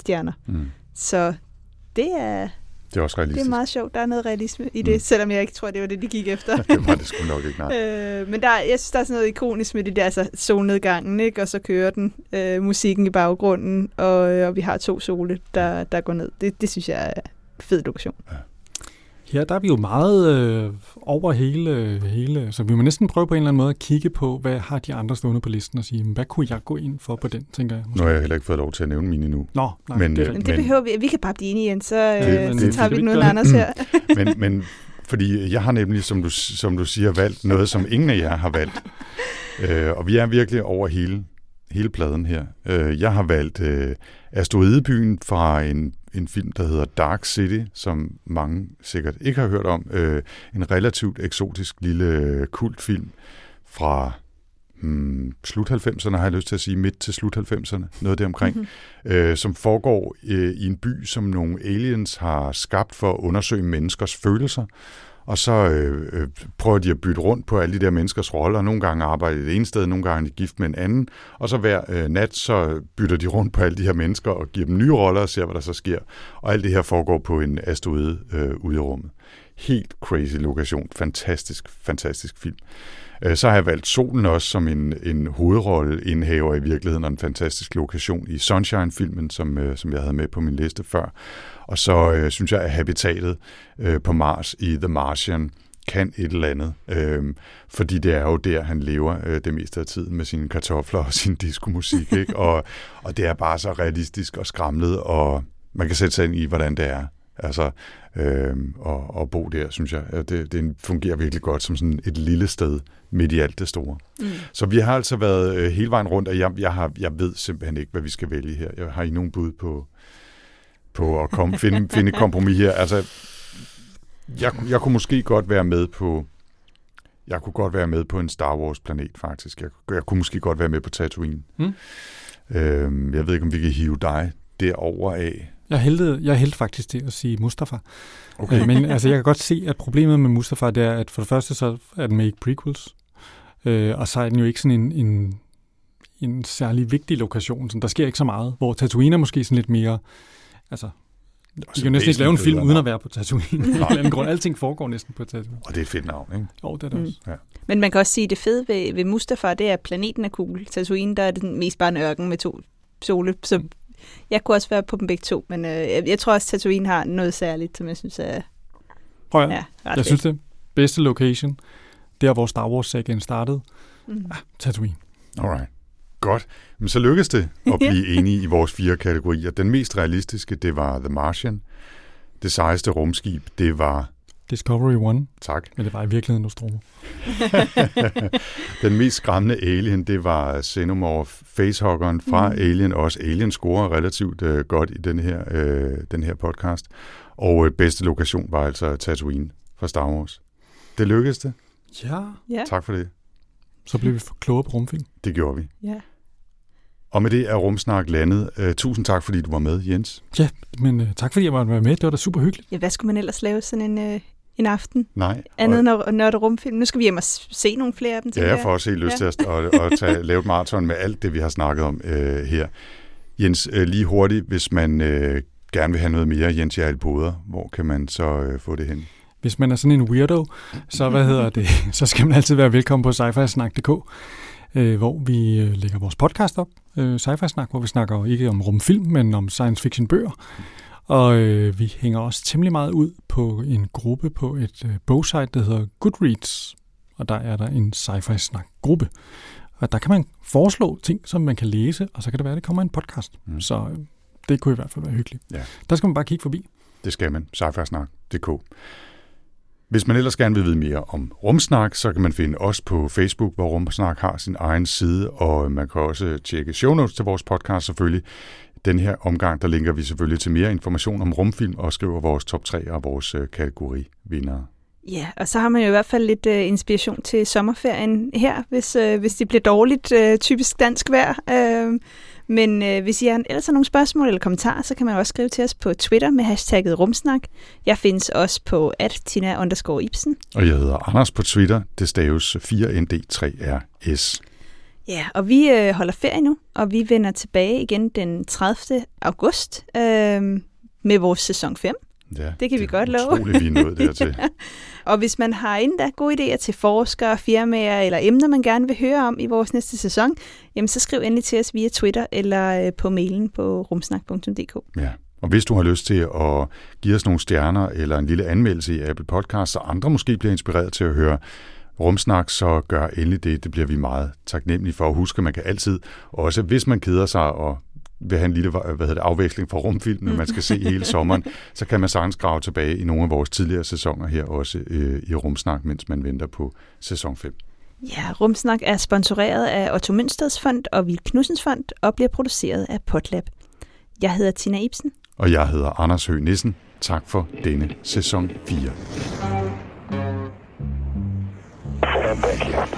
stjerner. Mm. Så det er... Det er også realistisk. Det er meget sjovt. Der er noget realisme i det, selvom jeg ikke tror, det var det, de gik efter. Det var det sgu nok ikke, nej. Men jeg synes, der er sådan noget ikonisk med det der solnedgangen, ikke? Og så kører den musikken i baggrunden, og vi har 2 sole, der går ned. Det synes jeg er fed lokation. Ja. Ja, der er vi jo meget over hele, så vi må næsten prøve på en eller anden måde at kigge på, hvad har de andre stående på listen og sige, hvad kunne jeg gå ind for på den, tænker jeg. Måske. Nu har jeg heller ikke fået lov til at nævne mine endnu. Nå, nej, men det behøver vi. Vi kan bare blive enige igen, så tager vi den uden Anders her. men fordi jeg har nemlig, som du siger, valgt noget, som ingen af jer har valgt. Og vi er virkelig over hele pladen her. Jeg har valgt Asteroidebyen fra en film, der hedder Dark City, som mange sikkert ikke har hørt om. En relativt eksotisk lille kultfilm fra slut 90'erne, har jeg lyst til at sige, midt til slut 90'erne, noget deromkring, som foregår i en by, som nogle aliens har skabt for at undersøge menneskers følelser. Og så prøver de at bytte rundt på alle de der menneskers roller. Nogle gange arbejder det ene sted, nogle gange er gift med en anden. Og så hver nat, så bytter de rundt på alle de her mennesker og giver dem nye roller og ser, hvad der så sker. Og alt det her foregår på en asteroide ude i rummet. Helt crazy lokation. Fantastisk film. Så har jeg valgt Solen også som en hovedrolleindhaver i virkeligheden, og en fantastisk lokation i Sunshine-filmen, som jeg havde med på min liste før. Og så synes jeg, at habitatet på Mars i The Martian kan et eller andet, fordi det er jo der, han lever det meste af tiden med sine kartofler og sin diskomusik, ikke? Og det er bare så realistisk og skramlet, og man kan sætte sig ind i, hvordan det er. Altså, og bo der, synes jeg. Det fungerer virkelig godt som sådan et lille sted midt i alt det store. Mm. Så vi har altså været hele vejen rundt, og jeg ved simpelthen ikke, hvad vi skal vælge her. Har I nogen bud på at finde et kompromis her? Altså, jeg kunne måske godt være med på... Jeg kunne godt være med på en Star Wars-planet, faktisk. Jeg kunne måske godt være med på Tatooine. Mm. Jeg ved ikke, om vi kan hive dig derover af. Jeg hældte faktisk til at sige Mustafar. Okay. Men altså, jeg kan godt se, at problemet med Mustafar, det er, at for det første så er den med ikke prequels, og så er den jo ikke sådan en særlig vigtig lokation. Sådan, der sker ikke så meget, hvor Tatooine er måske sådan lidt mere... Altså, vi kan næsten ikke lave en film uden at være på Tatooine. Af en grund. Alting foregår næsten på Tatooine. Og det er et fedt navn, ikke? Jo, det er det også. Ja. Men man kan også sige, at det fede ved Mustafar, det er, at planeten er cool. Tatooine, der er det mest bare en ørken med 2 sole, så... Jeg kunne også være på dem begge to, men jeg tror også, at Tatooine har noget særligt, som jeg synes er... Prøv at jeg synes det bedste location, der hvor Star Wars-sagen startede, Tatooine. Alright. Godt. Men så lykkedes det at blive enige i vores 4 kategorier. Den mest realistiske, det var The Martian. Det sejeste rumskib, det var... Discovery One. Tak. Men det var i virkeligheden Nostromo. Den mest skræmmende alien, det var Xenomorph, facehuggeren fra Alien. Også Alien scorer relativt godt i den her podcast. Og bedste lokation var altså Tatooine fra Star Wars. Det lykkedes det. Ja. Tak for det. Så blev vi klogere på rumfilm. Det gjorde vi. Ja. Og med det er Rumsnak landet. Tusind tak, fordi du var med, Jens. Ja, men tak, fordi jeg måtte være med. Det var da super hyggeligt. Ja, hvad skulle man ellers lave sådan en aften? Nej. Andet end at nørde rumfilm. Nu skal vi hjem og se nogle flere af dem. Ja, jeg får også helt lyst til at lave et maraton med alt det, vi har snakket om her. Jens, lige hurtigt, hvis man gerne vil have noget mere Jens Jærl Poder, hvor kan man så få det hen? Hvis man er sådan en weirdo, så så skal man altid være velkommen på sci-fi-snak.dk. Hvor vi lægger vores podcast op, Sci-Fi-snak, hvor vi snakker ikke om rumfilm, men om science fiction bøger. Og vi hænger også temmelig meget ud på en gruppe på et bogsite, der hedder Goodreads, og der er der en Sci-Fi-snak-gruppe. Og der kan man foreslå ting, som man kan læse, og så kan det være, at det kommer en podcast. Mm. Så det kunne i hvert fald være hyggeligt. Ja. Der skal man bare kigge forbi. Det skal man. Sci-Fi-snak.dk. Hvis man ellers gerne vil vide mere om Rumsnak, så kan man finde os på Facebook, hvor Rumsnak har sin egen side, og man kan også tjekke show notes til vores podcast selvfølgelig. Den her omgang, der linker vi selvfølgelig til mere information om rumfilm og skriver vores top 3 og vores kategorivindere. Ja, og så har man jo i hvert fald lidt inspiration til sommerferien her, hvis det bliver dårligt, typisk dansk vejr. Men hvis I ellers har nogle spørgsmål eller kommentarer, så kan man også skrive til os på Twitter med hashtagget Rumsnak. Jeg findes også på @Tina_Ibsen. Og jeg hedder Anders på Twitter. Det staves 4ND3RS. Ja, og vi holder ferie nu, og vi vender tilbage igen den 30. august med vores sæson 5. Ja, det kan vi godt love. Utroligt, vi er nået dertil. Ja. Og hvis man har inden da gode idéer til forskere, firmaer eller emner, man gerne vil høre om i vores næste sæson, jamen så skriv endelig til os via Twitter eller på mailen på rumsnak.dk. Ja, og hvis du har lyst til at give os nogle stjerner eller en lille anmeldelse i Apple Podcasts, så andre måske bliver inspireret til at høre Rumsnak, så gør endelig det. Det bliver vi meget taknemmelige for. Husk, at man kan altid, også hvis man keder sig og vil have en lille afveksling fra rumfilmen, man skal se hele sommeren, så kan man sagtens grave tilbage i nogle af vores tidligere sæsoner her også i Rumsnak, mens man venter på sæson 5. Ja, Rumsnak er sponsoreret af Otto Mønsteds Fond og Vild Knudsens Fond og bliver produceret af Potlab. Jeg hedder Tina Ibsen. Og jeg hedder Anders Høgh Nissen. Tak for denne sæson 4.